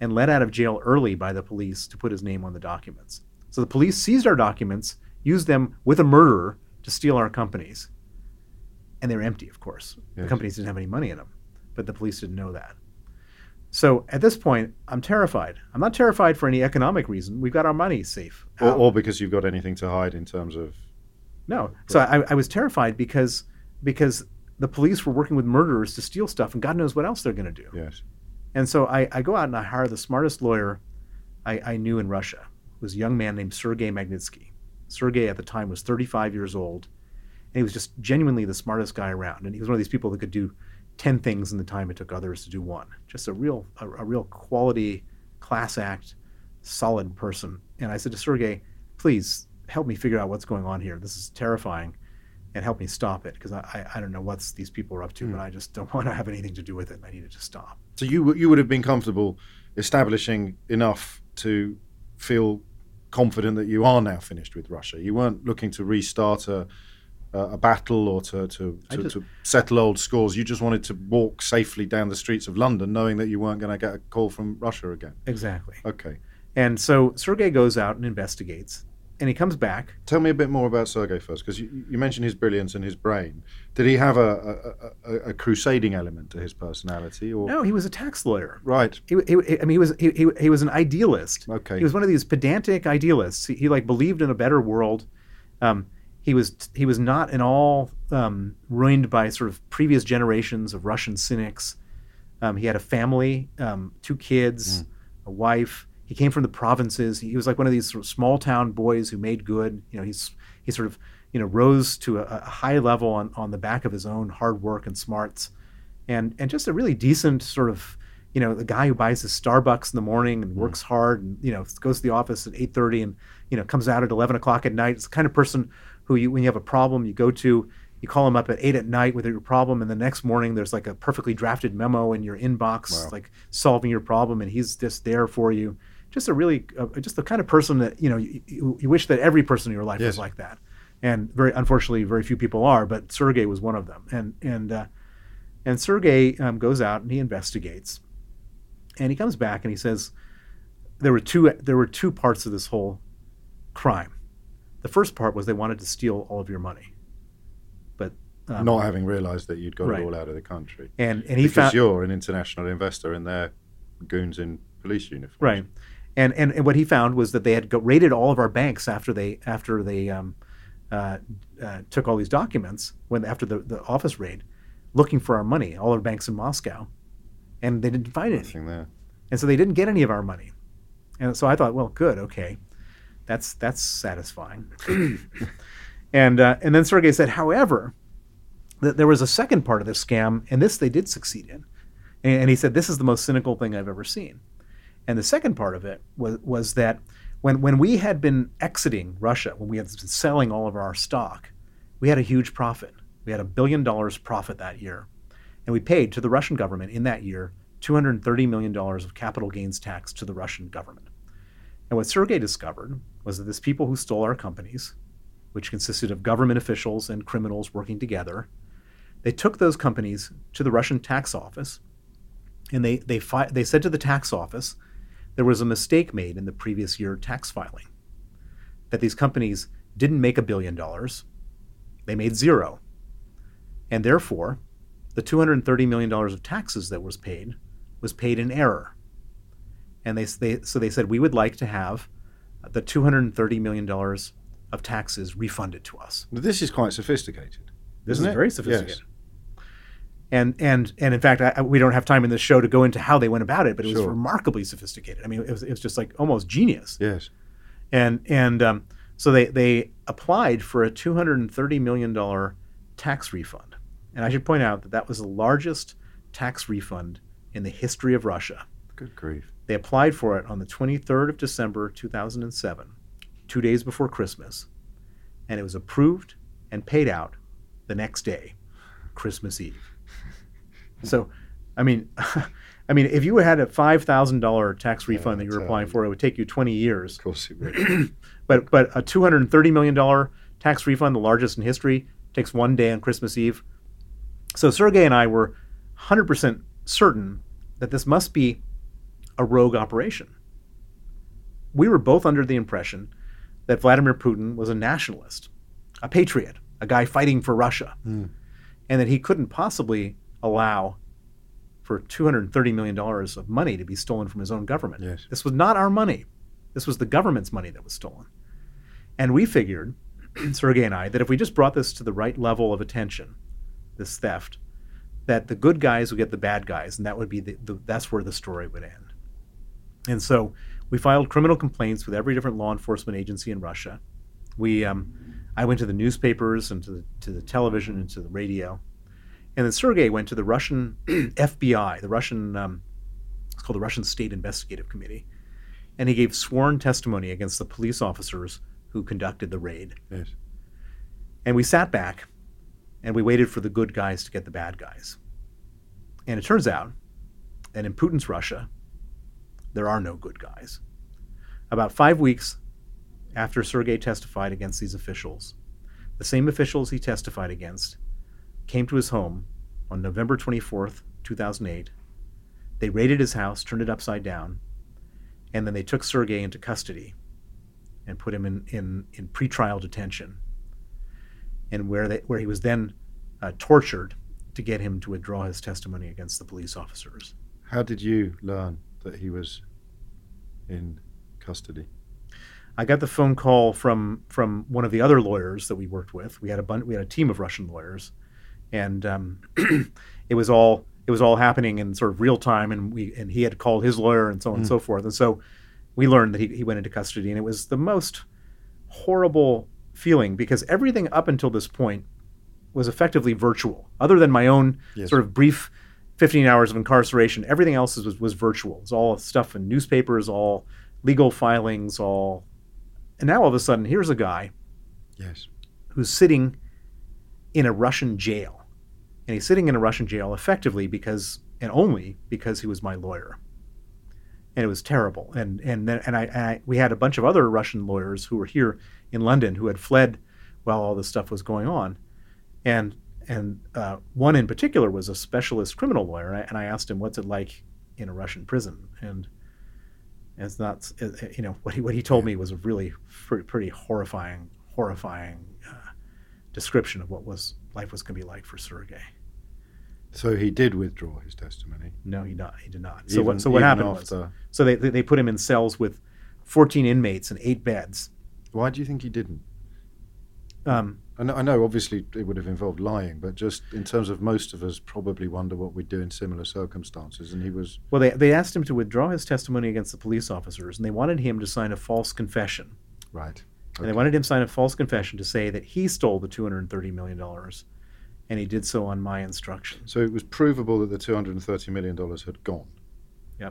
and let out of jail early by the police to put his name on the documents. So the police seized our documents, used them with a murderer to steal our companies. And they were empty, of course. Yes. The companies didn't have any money in them, but the police didn't know that. So at this point, I'm terrified. I'm not terrified for any economic reason. We've got our money safe. Or because you've got anything to hide in terms of... No. So I was terrified because the police were working with murderers to steal stuff, and God knows what else they're going to do. Yes. And so I go out and I hire the smartest lawyer I knew in Russia. It was a young man named Sergei Magnitsky. Sergei at the time was 35 years old, and he was just genuinely the smartest guy around. And he was one of these people that could do 10 things in the time it took others to do one. Just a real quality, class act, solid person. And I said to Sergei, please, help me figure out what's going on here. This is terrifying, and help me stop it, because I don't know what these people are up to, but I just don't want to have anything to do with it, and I need it to stop. So you would have been comfortable establishing enough to feel confident that you are now finished with Russia. You weren't looking to restart a battle or to settle old scores. You just wanted to walk safely down the streets of London knowing that you weren't going to get a call from Russia again. Exactly. Okay. And so Sergei goes out and investigates. And he comes back. Tell me a bit more about Sergei first, because you mentioned his brilliance and his brain. Did he have a crusading element to his personality? Or? No, he was a tax lawyer. Right. He was an idealist. Okay. He was one of these pedantic idealists. He like believed in a better world. He was not at all ruined by sort of previous generations of Russian cynics. He had a family, 2 kids, a wife. He came from the provinces. He was like one of these sort of small town boys who made good. You know, he sort of, you know, rose to a high level on the back of his own hard work and smarts, and just a really decent sort of, you know, the guy who buys his Starbucks in the morning and works hard, and you know, goes to the office at 8:30 and, you know, comes out at 11:00 at night. It's the kind of person who when you have a problem you go to, you call him up at 8 p.m. with your problem, and the next morning there's like a perfectly drafted memo in your inbox, wow, like solving your problem, and he's just there for you. Just a really, just the kind of person that, you know, you wish that every person in your life, yes, was like that. And unfortunately, very few people are, but Sergei was one of them. And Sergei goes out and he investigates. And he comes back and he says, there were two parts of this whole crime. The first part was they wanted to steal all of your money. But not having realized that you'd got it all out of the country. And he because you're an international investor and they're goons in police uniforms. Right. And what he found was that they had raided all of our banks after they took all these documents after the office raid, looking for our money, all our banks in Moscow, and they didn't find anything there. And so they didn't get any of our money. And so I thought, well, good, okay, that's satisfying. and then Sergei said, however, that there was a second part of this scam, and this they did succeed in. And he said, this is the most cynical thing I've ever seen. And the second part of it was that when we had been exiting Russia, when we had been selling all of our stock, we had a huge profit. We had $1 billion profit that year. And we paid to the Russian government in that year $230 million of capital gains tax to the Russian government. And what Sergei discovered was that these people who stole our companies, which consisted of government officials and criminals working together, They took those companies to the Russian tax office, and they said to the tax office, there was a mistake made in the previous year tax filing, that these companies didn't make $1 billion, they made zero. And therefore, the $230 million of taxes that was paid in error. And they said, we would like to have the $230 million of taxes refunded to us. Now, this is quite sophisticated. This is very sophisticated. Yes. And in fact, we don't have time in this show to go into how they went about it, but it was remarkably sophisticated. I mean, it was just like almost genius. Yes. And so they applied for a $230 million tax refund. And I should point out that was the largest tax refund in the history of Russia. Good grief. They applied for it on the 23rd of December, 2007, 2 days before Christmas. And it was approved and paid out the next day, Christmas Eve. So, I mean, if you had a $5,000 tax refund that you were applying for, it would take you 20 years. Of course it would. But a $230 million tax refund, the largest in history, takes 1 day on Christmas Eve. So Sergei and I were 100% certain that this must be a rogue operation. We were both under the impression that Vladimir Putin was a nationalist, a patriot, a guy fighting for Russia, and that he couldn't possibly allow for $230 million of money to be stolen from his own government. Yes. This was not our money. This was the government's money that was stolen. And we figured, Sergei and I, that if we just brought this to the right level of attention, this theft, that the good guys would get the bad guys, and that would be that's where the story would end. And so we filed criminal complaints with every different law enforcement agency in Russia. I went to the newspapers and to the television and to the radio, and then Sergei went to the Russian FBI, it's called the Russian State Investigative Committee, and he gave sworn testimony against the police officers who conducted the raid. Yes. And we sat back and we waited for the good guys to get the bad guys. And it turns out that in Putin's Russia, there are no good guys. About 5 weeks after Sergei testified against these officials, the same officials he testified against came to his home on November 24th, 2008. They raided his house, turned it upside down, and then they took Sergei into custody and put him in pretrial detention, and where he was then tortured to get him to withdraw his testimony against the police officers. How did you learn that he was in custody? I got the phone call from one of the other lawyers that we worked with. We had a team of Russian lawyers, and it was all happening in sort of real time. And he had called his lawyer and so on and so forth. And so we learned that he went into custody, and it was the most horrible feeling, because everything up until this point was effectively virtual. Other than my own sort of brief 15 hours of incarceration, everything else was virtual. It was all stuff in newspapers, all legal filings, all. And now all of a sudden, here's a guy who's sitting in a Russian jail. And he's sitting in a Russian jail effectively because he was my lawyer. And it was terrible. And then we had a bunch of other Russian lawyers who were here in London who had fled while all this stuff was going on. And one in particular was a specialist criminal lawyer, and I asked him, what's it like in a Russian prison? And it's not, you know, what he told me was a really pretty horrifying description of what life was going to be like for Sergei. So he did withdraw his testimony. No, he did not. So what happened was, so they put him in cells with 14 inmates and 8 beds. Why do you think he didn't? I know, obviously, it would have involved lying, but just in terms of most of us probably wonder what we'd do in similar circumstances, and he was... Well, they asked him to withdraw his testimony against the police officers, and they wanted him to sign a false confession. Right. Okay. And they wanted him to sign a false confession to say that he stole the $230 million, and he did so on my instruction. So it was provable that the $230 million had gone. Yeah.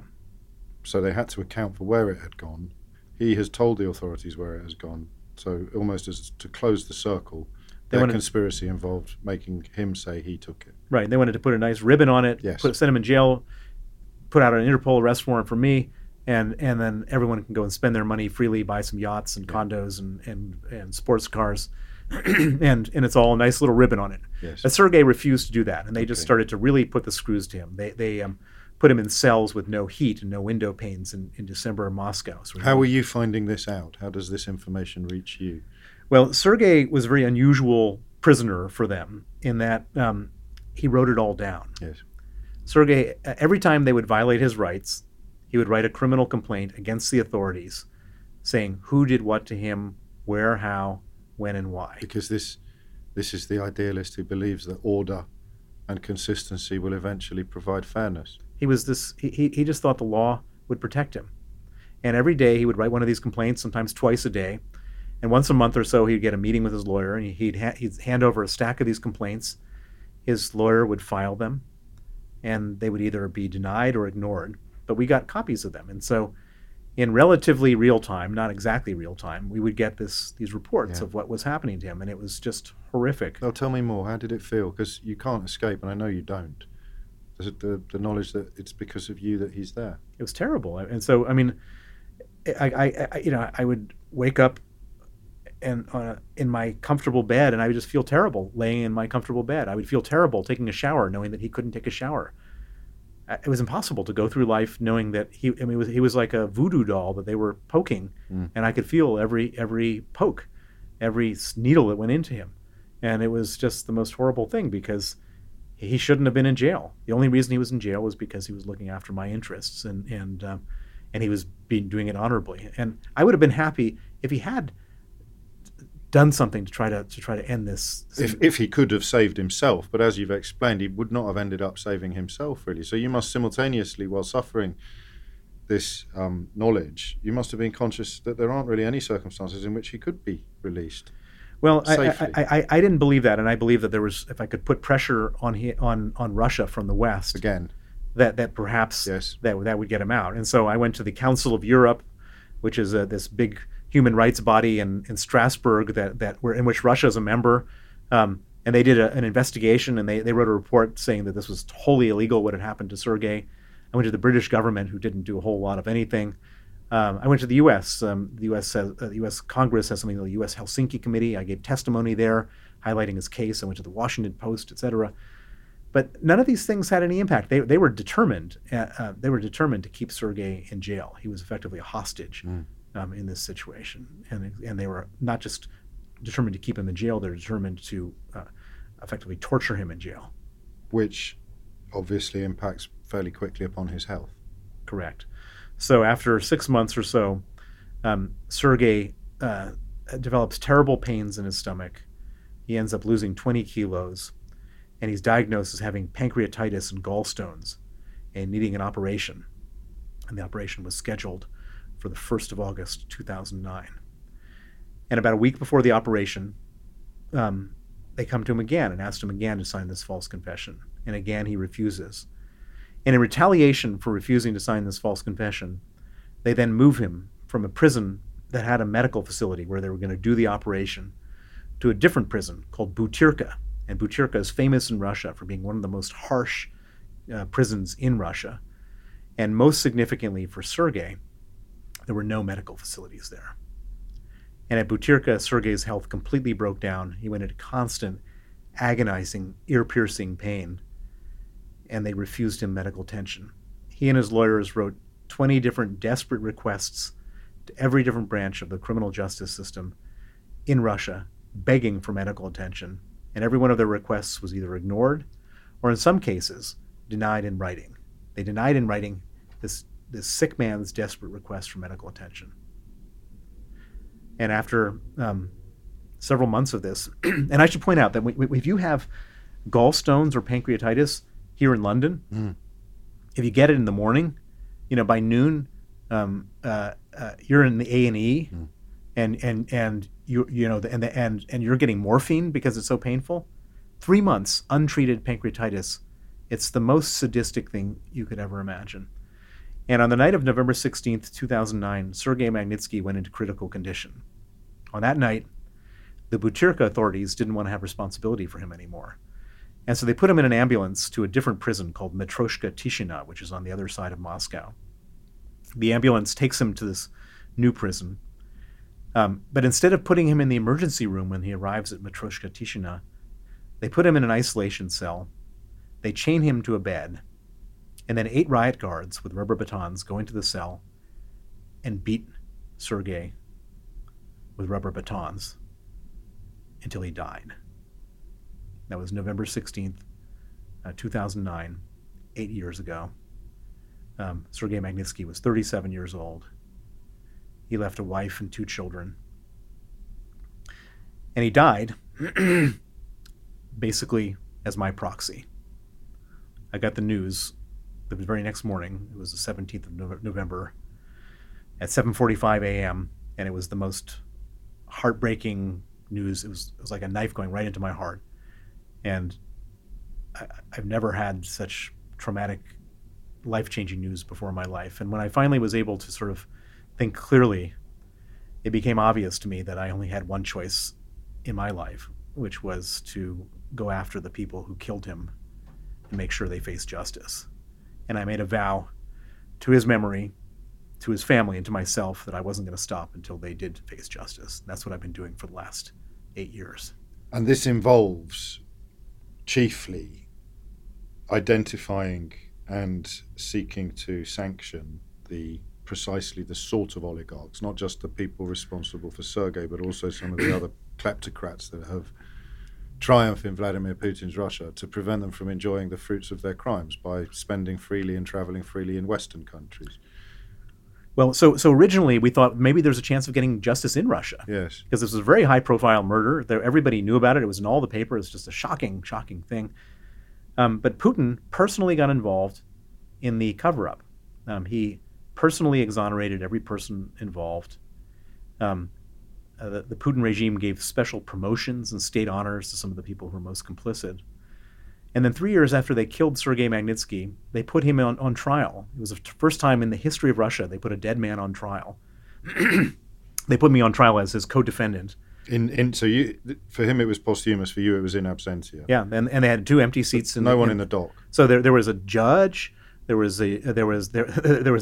So they had to account for where it had gone. He has told the authorities where it has gone. So almost as to close the circle, their conspiracy involved making him say he took it. Right. They wanted to put a nice ribbon on it, send him in jail, put out an Interpol arrest warrant for me, and then everyone can go and spend their money freely, buy some yachts and condos and sports cars, and it's all a nice little ribbon on it. Yes. And Sergei refused to do that, and they just started to really put the screws to him. They put him in cells with no heat and no window panes in December in Moscow. So how were you finding this out? How does this information reach you? Well, Sergei was a very unusual prisoner for them in that he wrote it all down. Yes. Sergei, every time they would violate his rights, he would write a criminal complaint against the authorities saying who did what to him, where, how, when, and why. Because this is the idealist who believes that order and consistency will eventually provide fairness. He was this. He just thought the law would protect him. And every day he would write one of these complaints, sometimes twice a day. And once a month or so he'd get a meeting with his lawyer, and he'd hand over a stack of these complaints. His lawyer would file them, and they would either be denied or ignored. But we got copies of them. And so in relatively real time, not exactly real time, we would get these reports of what was happening to him, and it was just horrific. Now, tell me more. How did it feel? Because you can't escape, and I know you don't. The knowledge that it's because of you that he's there. It was terrible. And so, I mean, I would wake up and in my comfortable bed, and I would just feel terrible laying in my comfortable bed. I would feel terrible taking a shower, knowing that he couldn't take a shower. It was impossible to go through life knowing that he was like a voodoo doll that they were poking, and I could feel every poke, every needle that went into him. And it was just the most horrible thing, because he shouldn't have been in jail. The only reason he was in jail was because he was looking after my interests, and he was doing it honorably. And I would have been happy if he had done something to try to end this. If he could have saved himself, but as you've explained, he would not have ended up saving himself, really. So you must simultaneously, while suffering this knowledge, you must have been conscious that there aren't really any circumstances in which he could be released. Well, I didn't believe that, and I believe that there was, if I could put pressure on Russia from the West again, that perhaps that would get him out. And so I went to the Council of Europe, which is this big human rights body in Strasbourg in which Russia is a member, and they did an investigation, and they wrote a report saying that this was wholly illegal what had happened to Sergei. I went to the British government, who didn't do a whole lot of anything. I went to the U.S. The U.S. Congress has something called the U.S. Helsinki Committee. I gave testimony there, highlighting his case. I went to the Washington Post, etc. But none of these things had any impact. They were determined. They were determined to keep Sergei in jail. He was effectively a hostage. In this situation, and they were not just determined to keep him in jail; they're determined to effectively torture him in jail, which obviously impacts fairly quickly upon his health. Correct. So after 6 months or so, Sergei develops terrible pains in his stomach. He ends up losing 20 kilos, and he's diagnosed as having pancreatitis and gallstones, and needing an operation. And the operation was scheduled for the 1st of August, 2009. And about a week before the operation, they come to him again and asked him again to sign this false confession. And again, he refuses. And in retaliation for refusing to sign this false confession, they then move him from a prison that had a medical facility where they were going to do the operation to a different prison called Butyrka. And Butyrka is famous in Russia for being one of the most harsh prisons in Russia. And most significantly for Sergei, there were no medical facilities there. And at Butyrka, Sergei's health completely broke down. He went into constant, agonizing, ear-piercing pain, and they refused him medical attention. He and his lawyers wrote 20 different desperate requests to every different branch of the criminal justice system in Russia, begging for medical attention. And every one of their requests was either ignored or, in some cases, denied in writing. They denied in writing this sick man's desperate request for medical attention. And after several months of this, and I should point out that if you have gallstones or pancreatitis here in London, if you get it in the morning, by noon, you're in the A&E, and you you're getting morphine because it's so painful. 3 months untreated pancreatitis. It's the most sadistic thing you could ever imagine. And on the night of November 16th, 2009, Sergei Magnitsky went into critical condition. On that night, the Butyrka authorities didn't want to have responsibility for him anymore. And so they put him in an ambulance to a different prison called Matrosskaya Tishina, which is on the other side of Moscow. The ambulance takes him to this new prison. But instead of putting him in the emergency room when he arrives at Matrosskaya Tishina, They put him in an isolation cell. They chain him to a bed. And then 8 riot guards with rubber batons go into the cell and beat Sergei with rubber batons until he died. That was November 16th, 2009, 8 years ago. Sergei Magnitsky was 37 years old. He left a wife and 2 children. And he died basically as my proxy. I got the news the very next morning. It was the 17th of November at 7:45 a.m. And it was the most heartbreaking news. It was like a knife going right into my heart. And I've never had such traumatic, life-changing news before in my life. And when I finally was able to sort of think clearly, it became obvious to me that I only had one choice in my life, which was to go after the people who killed him and make sure they face justice. And I made a vow to his memory, to his family, and to myself that I wasn't going to stop until they did face justice. And that's what I've been doing for the last 8 years. And this involves chiefly identifying and seeking to sanction precisely the sort of oligarchs, not just the people responsible for Sergei, but also some of the other kleptocrats that have triumphed in Vladimir Putin's Russia, to prevent them from enjoying the fruits of their crimes by spending freely and traveling freely in Western countries. Well, so originally we thought maybe there's a chance of getting justice in Russia. Yes. Because this was a very high-profile murder. Everybody knew about it. It was in all the papers. It's just a shocking, shocking thing. But Putin personally got involved in the cover-up. He personally exonerated every person involved. The Putin regime gave special promotions and state honors to some of the people who were most complicit. And then 3 years after they killed Sergei Magnitsky, they put him on trial. It was the first time in the history of Russia they put a dead man on trial. They put me on trial as his co-defendant. For him it was posthumous, for you it was in absentia. Yeah, and they had 2 empty seats. No one in the dock. So there was a judge. There was a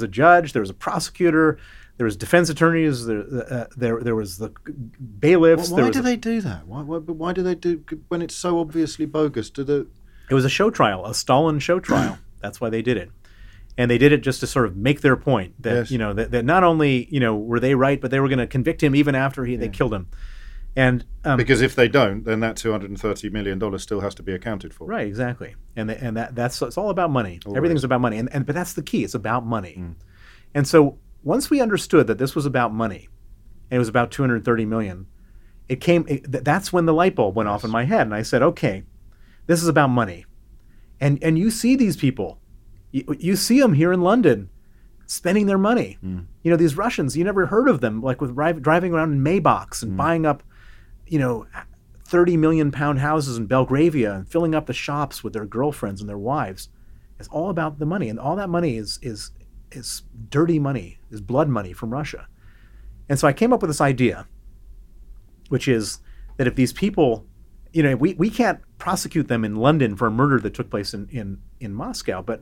judge. There was a prosecutor. There was defense attorneys. There was the bailiffs. Well, why do they do that? Why do they do when it's so obviously bogus? It was a show trial, a Stalin show trial. That's why they did it, and they did it just to sort of make their point that that not only were they right, but they were going to convict him even after they killed him. And because if they don't, then that $230 million still has to be accounted for. Right, exactly. And that's it's all about money. Always. Everything's about money. But that's the key. It's about money. Mm. And so once we understood that this was about money, and it was about $230 million, that's when the light bulb went off in my head. And I said, okay, this is about money. And you see these people. You see them here in London spending their money. Mm. These Russians, you never heard of them, like with driving around in Maybachs and buying up £30 million houses in Belgravia and filling up the shops with their girlfriends and their wives. It's all about the money. And all that money is dirty money, is blood money from Russia. And so I came up with this idea, which is that if these people, we can't prosecute them in London for a murder that took place in Moscow, but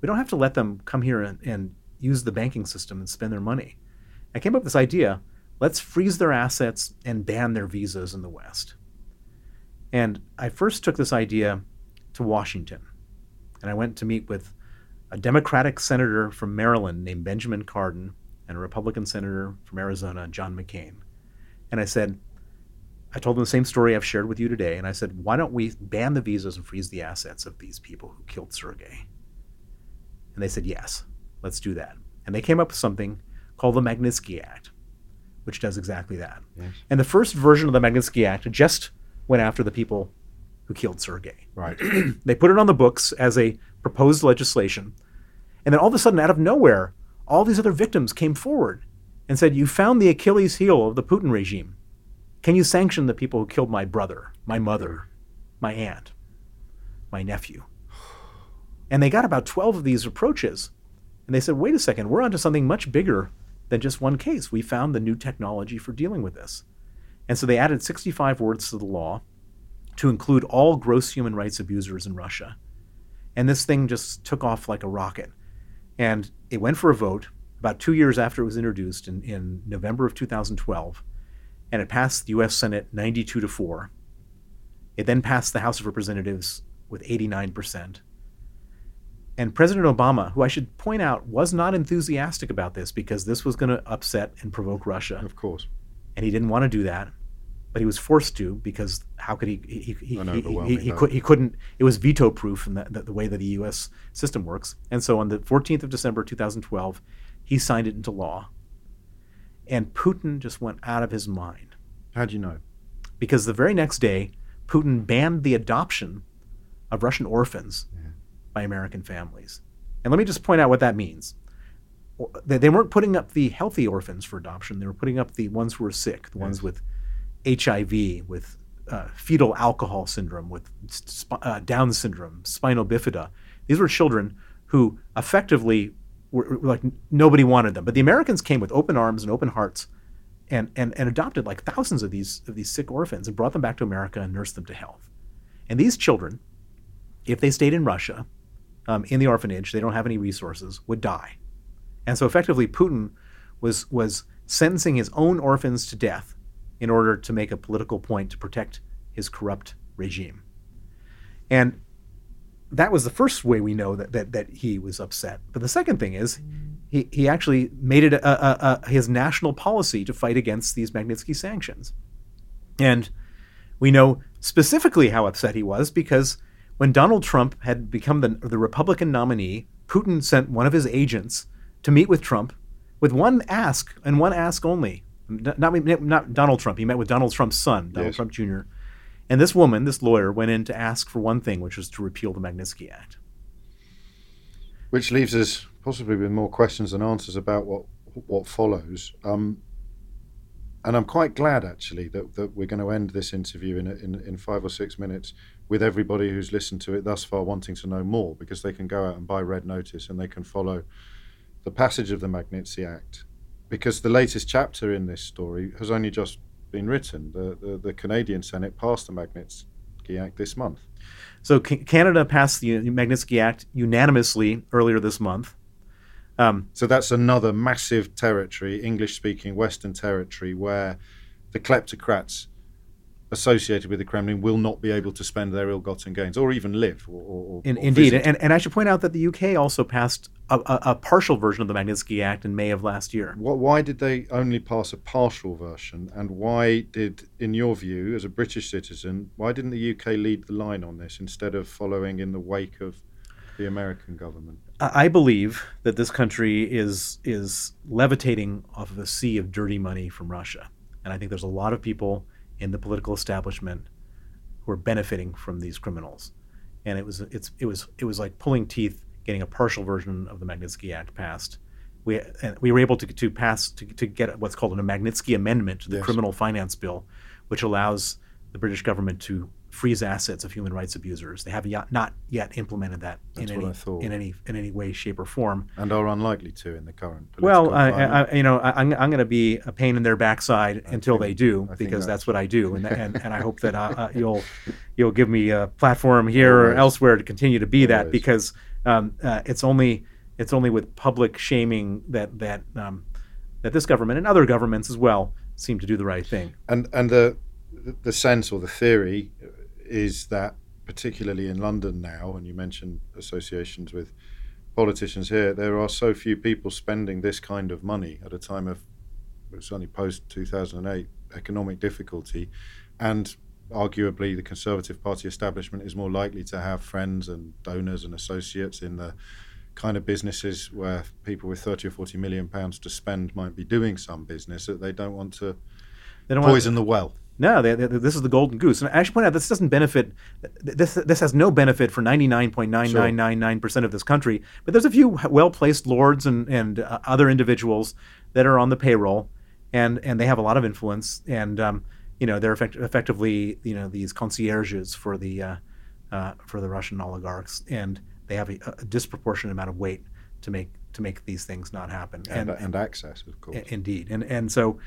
we don't have to let them come here and use the banking system and spend their money. I came up with this idea. Let's freeze their assets and ban their visas in the West. And I first took this idea to Washington. And I went to meet with a Democratic senator from Maryland named Benjamin Cardin and a Republican senator from Arizona, John McCain. And I told them the same story I've shared with you today. And I said, why don't we ban the visas and freeze the assets of these people who killed Sergei? And they said, yes, let's do that. And they came up with something called the Magnitsky Act, which does exactly that. Yes. And the first version of the Magnitsky Act just went after the people who killed Sergei. Right. They put it on the books as a proposed legislation. And then all of a sudden, out of nowhere, all these other victims came forward and said, you found the Achilles heel of the Putin regime. Can you sanction the people who killed my brother, my mother, my aunt, my nephew? And they got about 12 of these approaches. And they said, wait a second, we're onto something much bigger than just one case. We found the new technology for dealing with this. And so they added 65 words to the law to include all gross human rights abusers in Russia. And this thing just took off like a rocket. And it went for a vote about 2 years after it was introduced in November of 2012. And it passed the US Senate 92-4. It then passed the House of Representatives with 89%. And President Obama, who I should point out was not enthusiastic about this because this was going to upset and provoke Russia. Of course. And he didn't want to do that, but he was forced to because how could he couldn't, it was veto proof in the way that the US system works. And so on the 14th of December, 2012, he signed it into law. And Putin just went out of his mind. How'd you know? Because the very next day, Putin banned the adoption of Russian orphans by American families. And let me just point out what that means. They weren't putting up the healthy orphans for adoption. They were putting up the ones who were sick, the ones with HIV, with fetal alcohol syndrome, with Down syndrome, spinal bifida. These were children who effectively were like nobody wanted them. But the Americans came with open arms and open hearts and adopted like thousands of these sick orphans and brought them back to America and nursed them to health. And these children, if they stayed in Russia, in the orphanage, they don't have any resources, would die. And so effectively Putin was sentencing his own orphans to death in order to make a political point to protect his corrupt regime. And that was the first way we know that he was upset. But the second thing is he actually made it his national policy to fight against these Magnitsky sanctions. And we know specifically how upset he was because when Donald Trump had become the Republican nominee, Putin sent one of his agents to meet with Trump with one ask and one ask only. Not Donald Trump. He met with Donald Trump's son, Donald Trump Jr. And this woman, this lawyer, went in to ask for one thing, which was to repeal the Magnitsky Act. Which leaves us possibly with more questions than answers about what follows. And I'm quite glad, actually, that we're going to end this interview in 5 or 6 minutes with everybody who's listened to it thus far wanting to know more, because they can go out and buy Red Notice and they can follow the passage of the Magnitsky Act, because the latest chapter in this story has only just been written. The Canadian Senate passed the Magnitsky Act this month. So Canada passed the Magnitsky Act unanimously earlier this month. So that's another massive territory, English-speaking Western territory, where the kleptocrats associated with the Kremlin will not be able to spend their ill-gotten gains or even live. Indeed. And I should point out that the UK also passed a partial version of the Magnitsky Act in May of last year. Why did they only pass a partial version? And why did, in your view, as a British citizen, why didn't the UK lead the line on this instead of following in the wake of the American government? I believe that this country is levitating off of a sea of dirty money from Russia. And I think there's a lot of people in the political establishment who are benefiting from these criminals. And it was like pulling teeth getting a partial version of the Magnitsky Act passed. We were able to get what's called a Magnitsky Amendment to the Criminal Finance Bill, which allows the British government to freeze assets of human rights abusers. They have not yet implemented that in any way, shape, or form, and are unlikely to in the current political environment. Well, I'm going to be a pain in their backside until they do, because that's what I do, and I hope that you'll give me a platform here or elsewhere to continue to be that, because it's only with public shaming that this government and other governments as well seem to do the right thing. And the sense or the theory is that, particularly in London now, and you mentioned associations with politicians here, there are so few people spending this kind of money at a time of, certainly post-2008, economic difficulty, and arguably the Conservative Party establishment is more likely to have friends and donors and associates in the kind of businesses where people with 30 or 40 million pounds to spend might be doing some business, that they don't want to poison the well. No, this is the golden goose. And I should point out, this doesn't benefit. This has no benefit for 99.9999% of this country. But there's a few well-placed lords and other individuals that are on the payroll, and they have a lot of influence. And they're effectively these concierges for the Russian oligarchs, and they have a disproportionate amount of weight to make these things not happen. And access, of course. Indeed, and so.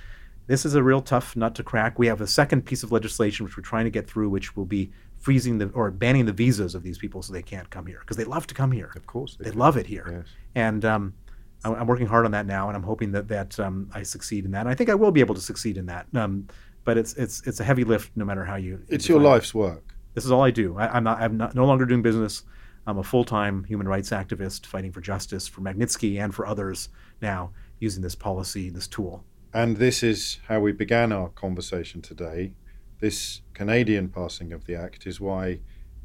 This is a real tough nut to crack. We have a second piece of legislation which we're trying to get through, which will be banning the visas of these people so they can't come here, because they love to come here. Of course. They love it here. Yes. And I'm working hard on that now, and I'm hoping that I succeed in that. And I think I will be able to succeed in that. But it's a heavy lift no matter how you... It's your life's work. This is all I do. I'm no longer doing business. I'm a full-time human rights activist fighting for justice for Magnitsky and for others now using this policy, this tool. And this is how we began our conversation today. This Canadian passing of the Act is why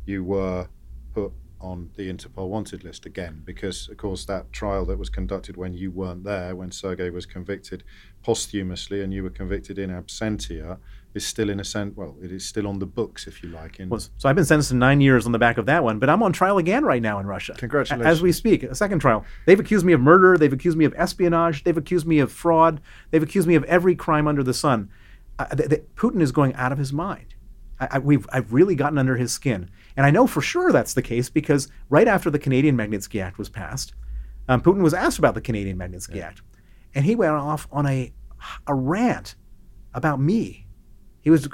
you were put on the Interpol wanted list again, because, of course, that trial that was conducted when you weren't there, when Sergei was convicted posthumously and you were convicted in absentia, is still in a sense, well, it is still on the books, if you like. So I've been sentenced to 9 years on the back of that one, but I'm on trial again right now in Russia. Congratulations. As we speak, a second trial. They've accused me of murder. They've accused me of espionage. They've accused me of fraud. They've accused me of every crime under the sun. Putin is going out of his mind. I've really gotten under his skin. And I know for sure that's the case because right after the Canadian Magnitsky Act was passed, Putin was asked about the Canadian Magnitsky Act. And he went off on a rant about me. He was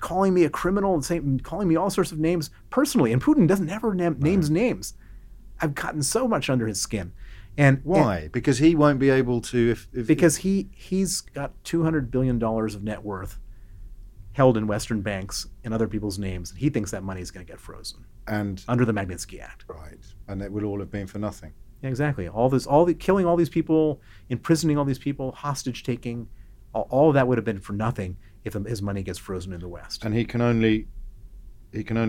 calling me a criminal and calling me all sorts of names personally. And Putin doesn't ever names names. I've gotten so much under his skin. And why? Because he won't be able to. He's got $200 billion of net worth held in Western banks in other people's names, and he thinks that money is going to get frozen and under the Magnitsky Act. Right, and it would all have been for nothing. Yeah, exactly. Killing all these people, imprisoning all these people, hostage taking, all of that would have been for nothing if his money gets frozen in the West. And he can only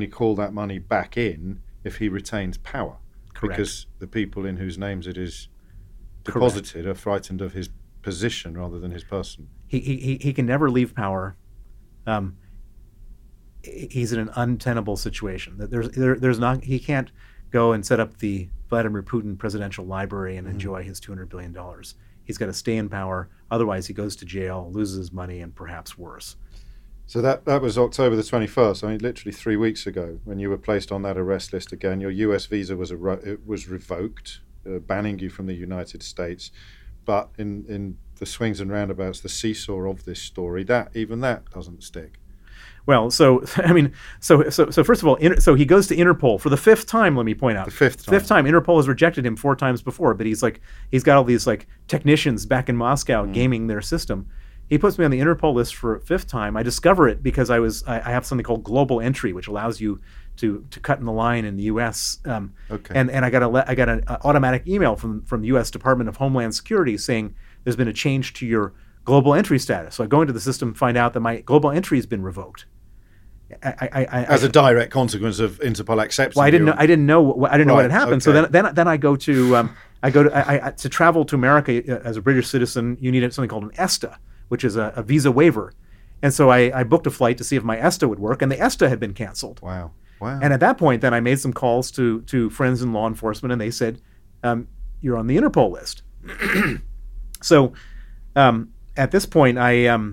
call that money back in if he retains power. Correct. Because the people in whose names it is deposited are frightened of his position rather than his person. He can never leave power. He's in an untenable situation. He can't go and set up the Vladimir Putin Presidential Library and enjoy his $200 billion. He's got to stay in power. Otherwise, he goes to jail, loses his money, and perhaps worse. So that was October the 21st. I mean, literally 3 weeks ago, when you were placed on that arrest list again, your U.S. visa was revoked, banning you from the United States. But in the swings and roundabouts, the seesaw of this story, that doesn't stick. Well, so first of all, so he goes to Interpol for the fifth time. Let me point out the fifth time. Interpol has rejected him four times before, but he's got all these technicians back in Moscow gaming their system. He puts me on the Interpol list for a fifth time. I discover it because I have something called Global Entry, which allows you to cut in the line in the U.S. And I got an automatic email from the U.S. Department of Homeland Security saying there's been a change to your Global Entry status. So I go into the system, find out that my Global Entry has been revoked. As a direct consequence of Interpol accepting. Well, I didn't know what had happened. Okay. So then I go to to travel to America as a British citizen. You need something called an ESTA, which is a visa waiver. And so I booked a flight to see if my ESTA would work, and the ESTA had been canceled. Wow. And at that point, then I made some calls to friends in law enforcement, and they said, you're on the Interpol list. So at this point, I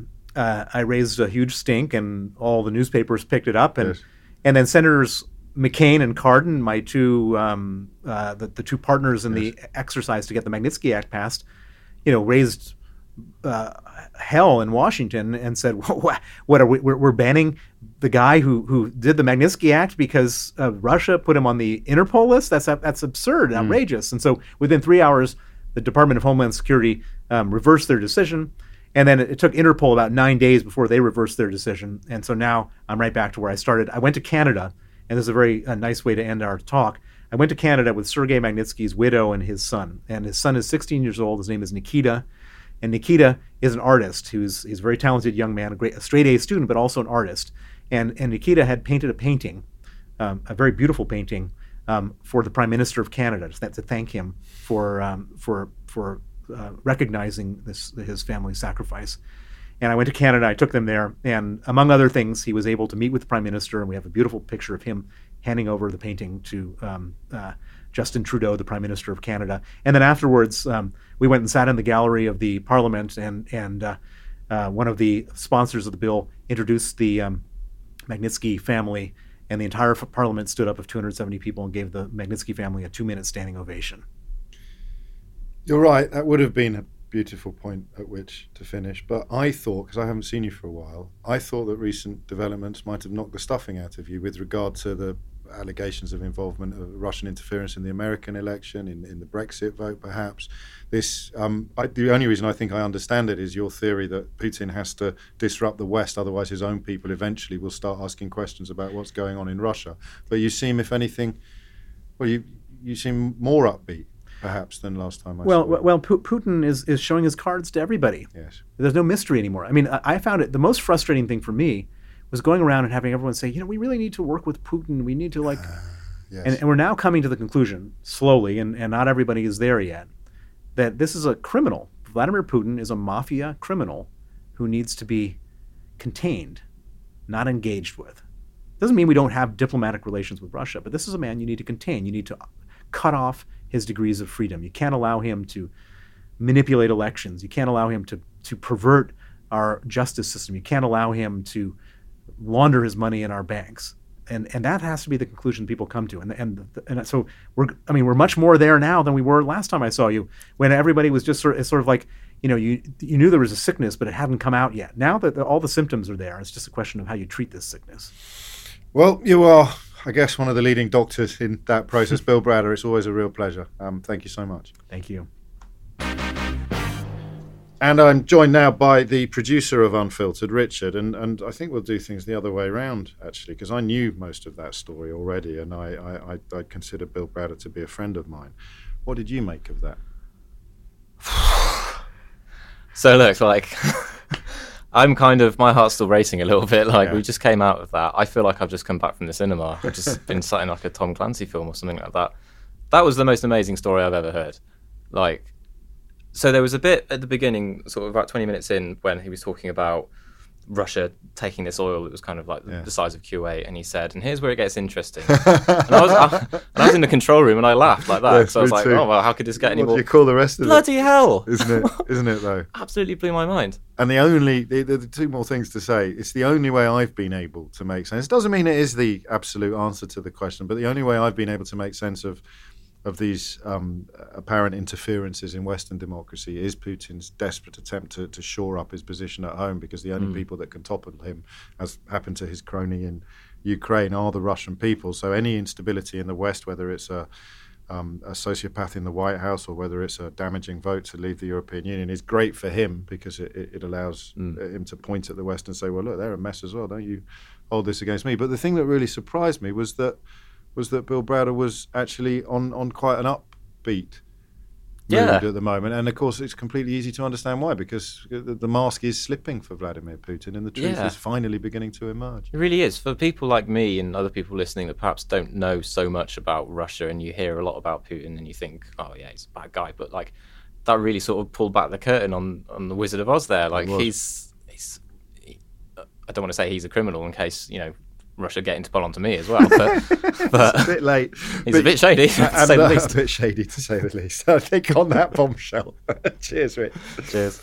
raised a huge stink, and all the newspapers picked it up. And, yes. And then Senators McCain and Cardin, my two, the two partners in yes. the exercise to get the Magnitsky Act passed, raised hell in Washington and said, what are we? We're banning the guy who did the Magnitsky Act because Russia put him on the Interpol list? That's absurd, outrageous. And so within 3 hours, the Department of Homeland Security reversed their decision. And then it took Interpol about 9 days before they reversed their decision. And so now I'm right back to where I started. I went to Canada, and this is a very nice way to end our talk. I went to Canada with Sergei Magnitsky's widow and his son. And his son is 16 years old. His name is Nikita. And Nikita is an artist. He's a very talented young man, a straight-A student, but also an artist. And Nikita had painted a painting, a very beautiful painting, for the Prime Minister of Canada, to thank him for recognizing his family's sacrifice. And I went to Canada. I took them there. And among other things, he was able to meet with the Prime Minister, and we have a beautiful picture of him handing over the painting to Justin Trudeau, the Prime Minister of Canada. And then afterwards, we went and sat in the gallery of the Parliament, and one of the sponsors of the bill introduced the Magnitsky family, and the entire Parliament stood up of 270 people and gave the Magnitsky family a 2-minute standing ovation. You're right. That would have been a beautiful point at which to finish. But I thought, because I haven't seen you for a while, I thought that recent developments might have knocked the stuffing out of you with regard to the allegations of involvement of Russian interference in the American election, in the Brexit vote, perhaps. This the only reason I think I understand it is your theory that Putin has to disrupt the West, otherwise his own people eventually will start asking questions about what's going on in Russia. But you seem, if anything, well, you seem more upbeat, perhaps, than last time I saw it. Well, Putin is showing his cards to everybody. Yes. There's no mystery anymore. I mean, I found it the most frustrating thing for me was going around and having everyone say, you know, we really need to work with Putin. We need to like, yes. And we're now coming to the conclusion slowly, and not everybody is there yet, that this is a criminal. Vladimir Putin is a mafia criminal who needs to be contained, not engaged with. Doesn't mean we don't have diplomatic relations with Russia, but this is a man you need to contain. You need to cut off his degrees of freedom. You can't allow him to manipulate elections. You can't allow him to pervert our justice system. You can't allow him to launder his money in our banks. And that has to be the conclusion people come to. And so we're much more there now than we were last time I saw you, when everybody was just sort of like, you know, you knew there was a sickness, but it hadn't come out yet. Now that all the symptoms are there, it's just a question of how you treat this sickness. Well, you are, I guess, one of the leading doctors in that process. Bill Browder, it's always a real pleasure. Thank you so much. Thank you. And I'm joined now by the producer of Unfiltered, Richard, and I think we'll do things the other way around, actually, because I knew most of that story already, and I consider Bill Browder to be a friend of mine. What did you make of that? So look, like, I'm kind of, my heart's still racing a little bit, like, yeah. We just came out of that. I feel like I've just come back from the cinema. I've just been sat in like a Tom Clancy film or something like that. That was the most amazing story I've ever heard. Like, so there was a bit at the beginning, sort of about 20 minutes in, when he was talking about Russia taking this oil that was kind of like the size of Kuwait, and he said, and here's where it gets interesting. And I was in the control room and I laughed like that, because yes, I was like, too. Oh, well, how could this get any more? What do you call the rest of bloody it? Bloody hell! Isn't it though? Absolutely blew my mind. And the two more things to say, it's the only way I've been able to make sense. It doesn't mean it is the absolute answer to the question, but the only way I've been able to make sense of these apparent interferences in Western democracy is Putin's desperate attempt to shore up his position at home, because the only people that can topple him, as happened to his crony in Ukraine, are the Russian people. So any instability in the West, whether it's a sociopath in the White House or whether it's a damaging vote to leave the European Union, is great for him, because it allows him to point at the West and say, well, look, they're a mess as well. Don't you hold this against me. But the thing that really surprised me was that Bill Browder was actually on quite an upbeat mood at the moment. And, of course, it's completely easy to understand why, because the mask is slipping for Vladimir Putin, and the truth is finally beginning to emerge. It really is. For people like me and other people listening that perhaps don't know so much about Russia, and you hear a lot about Putin and you think, oh, yeah, he's a bad guy. But, like, that really sort of pulled back the curtain on The Wizard of Oz there. Like, he's I don't want to say he's a criminal in case, you know, Russia getting to pull onto me as well, but it's a bit late. He's a bit shady, to say the least. A bit shady, to say the least. I think on that bombshell. Cheers, Rich. Cheers.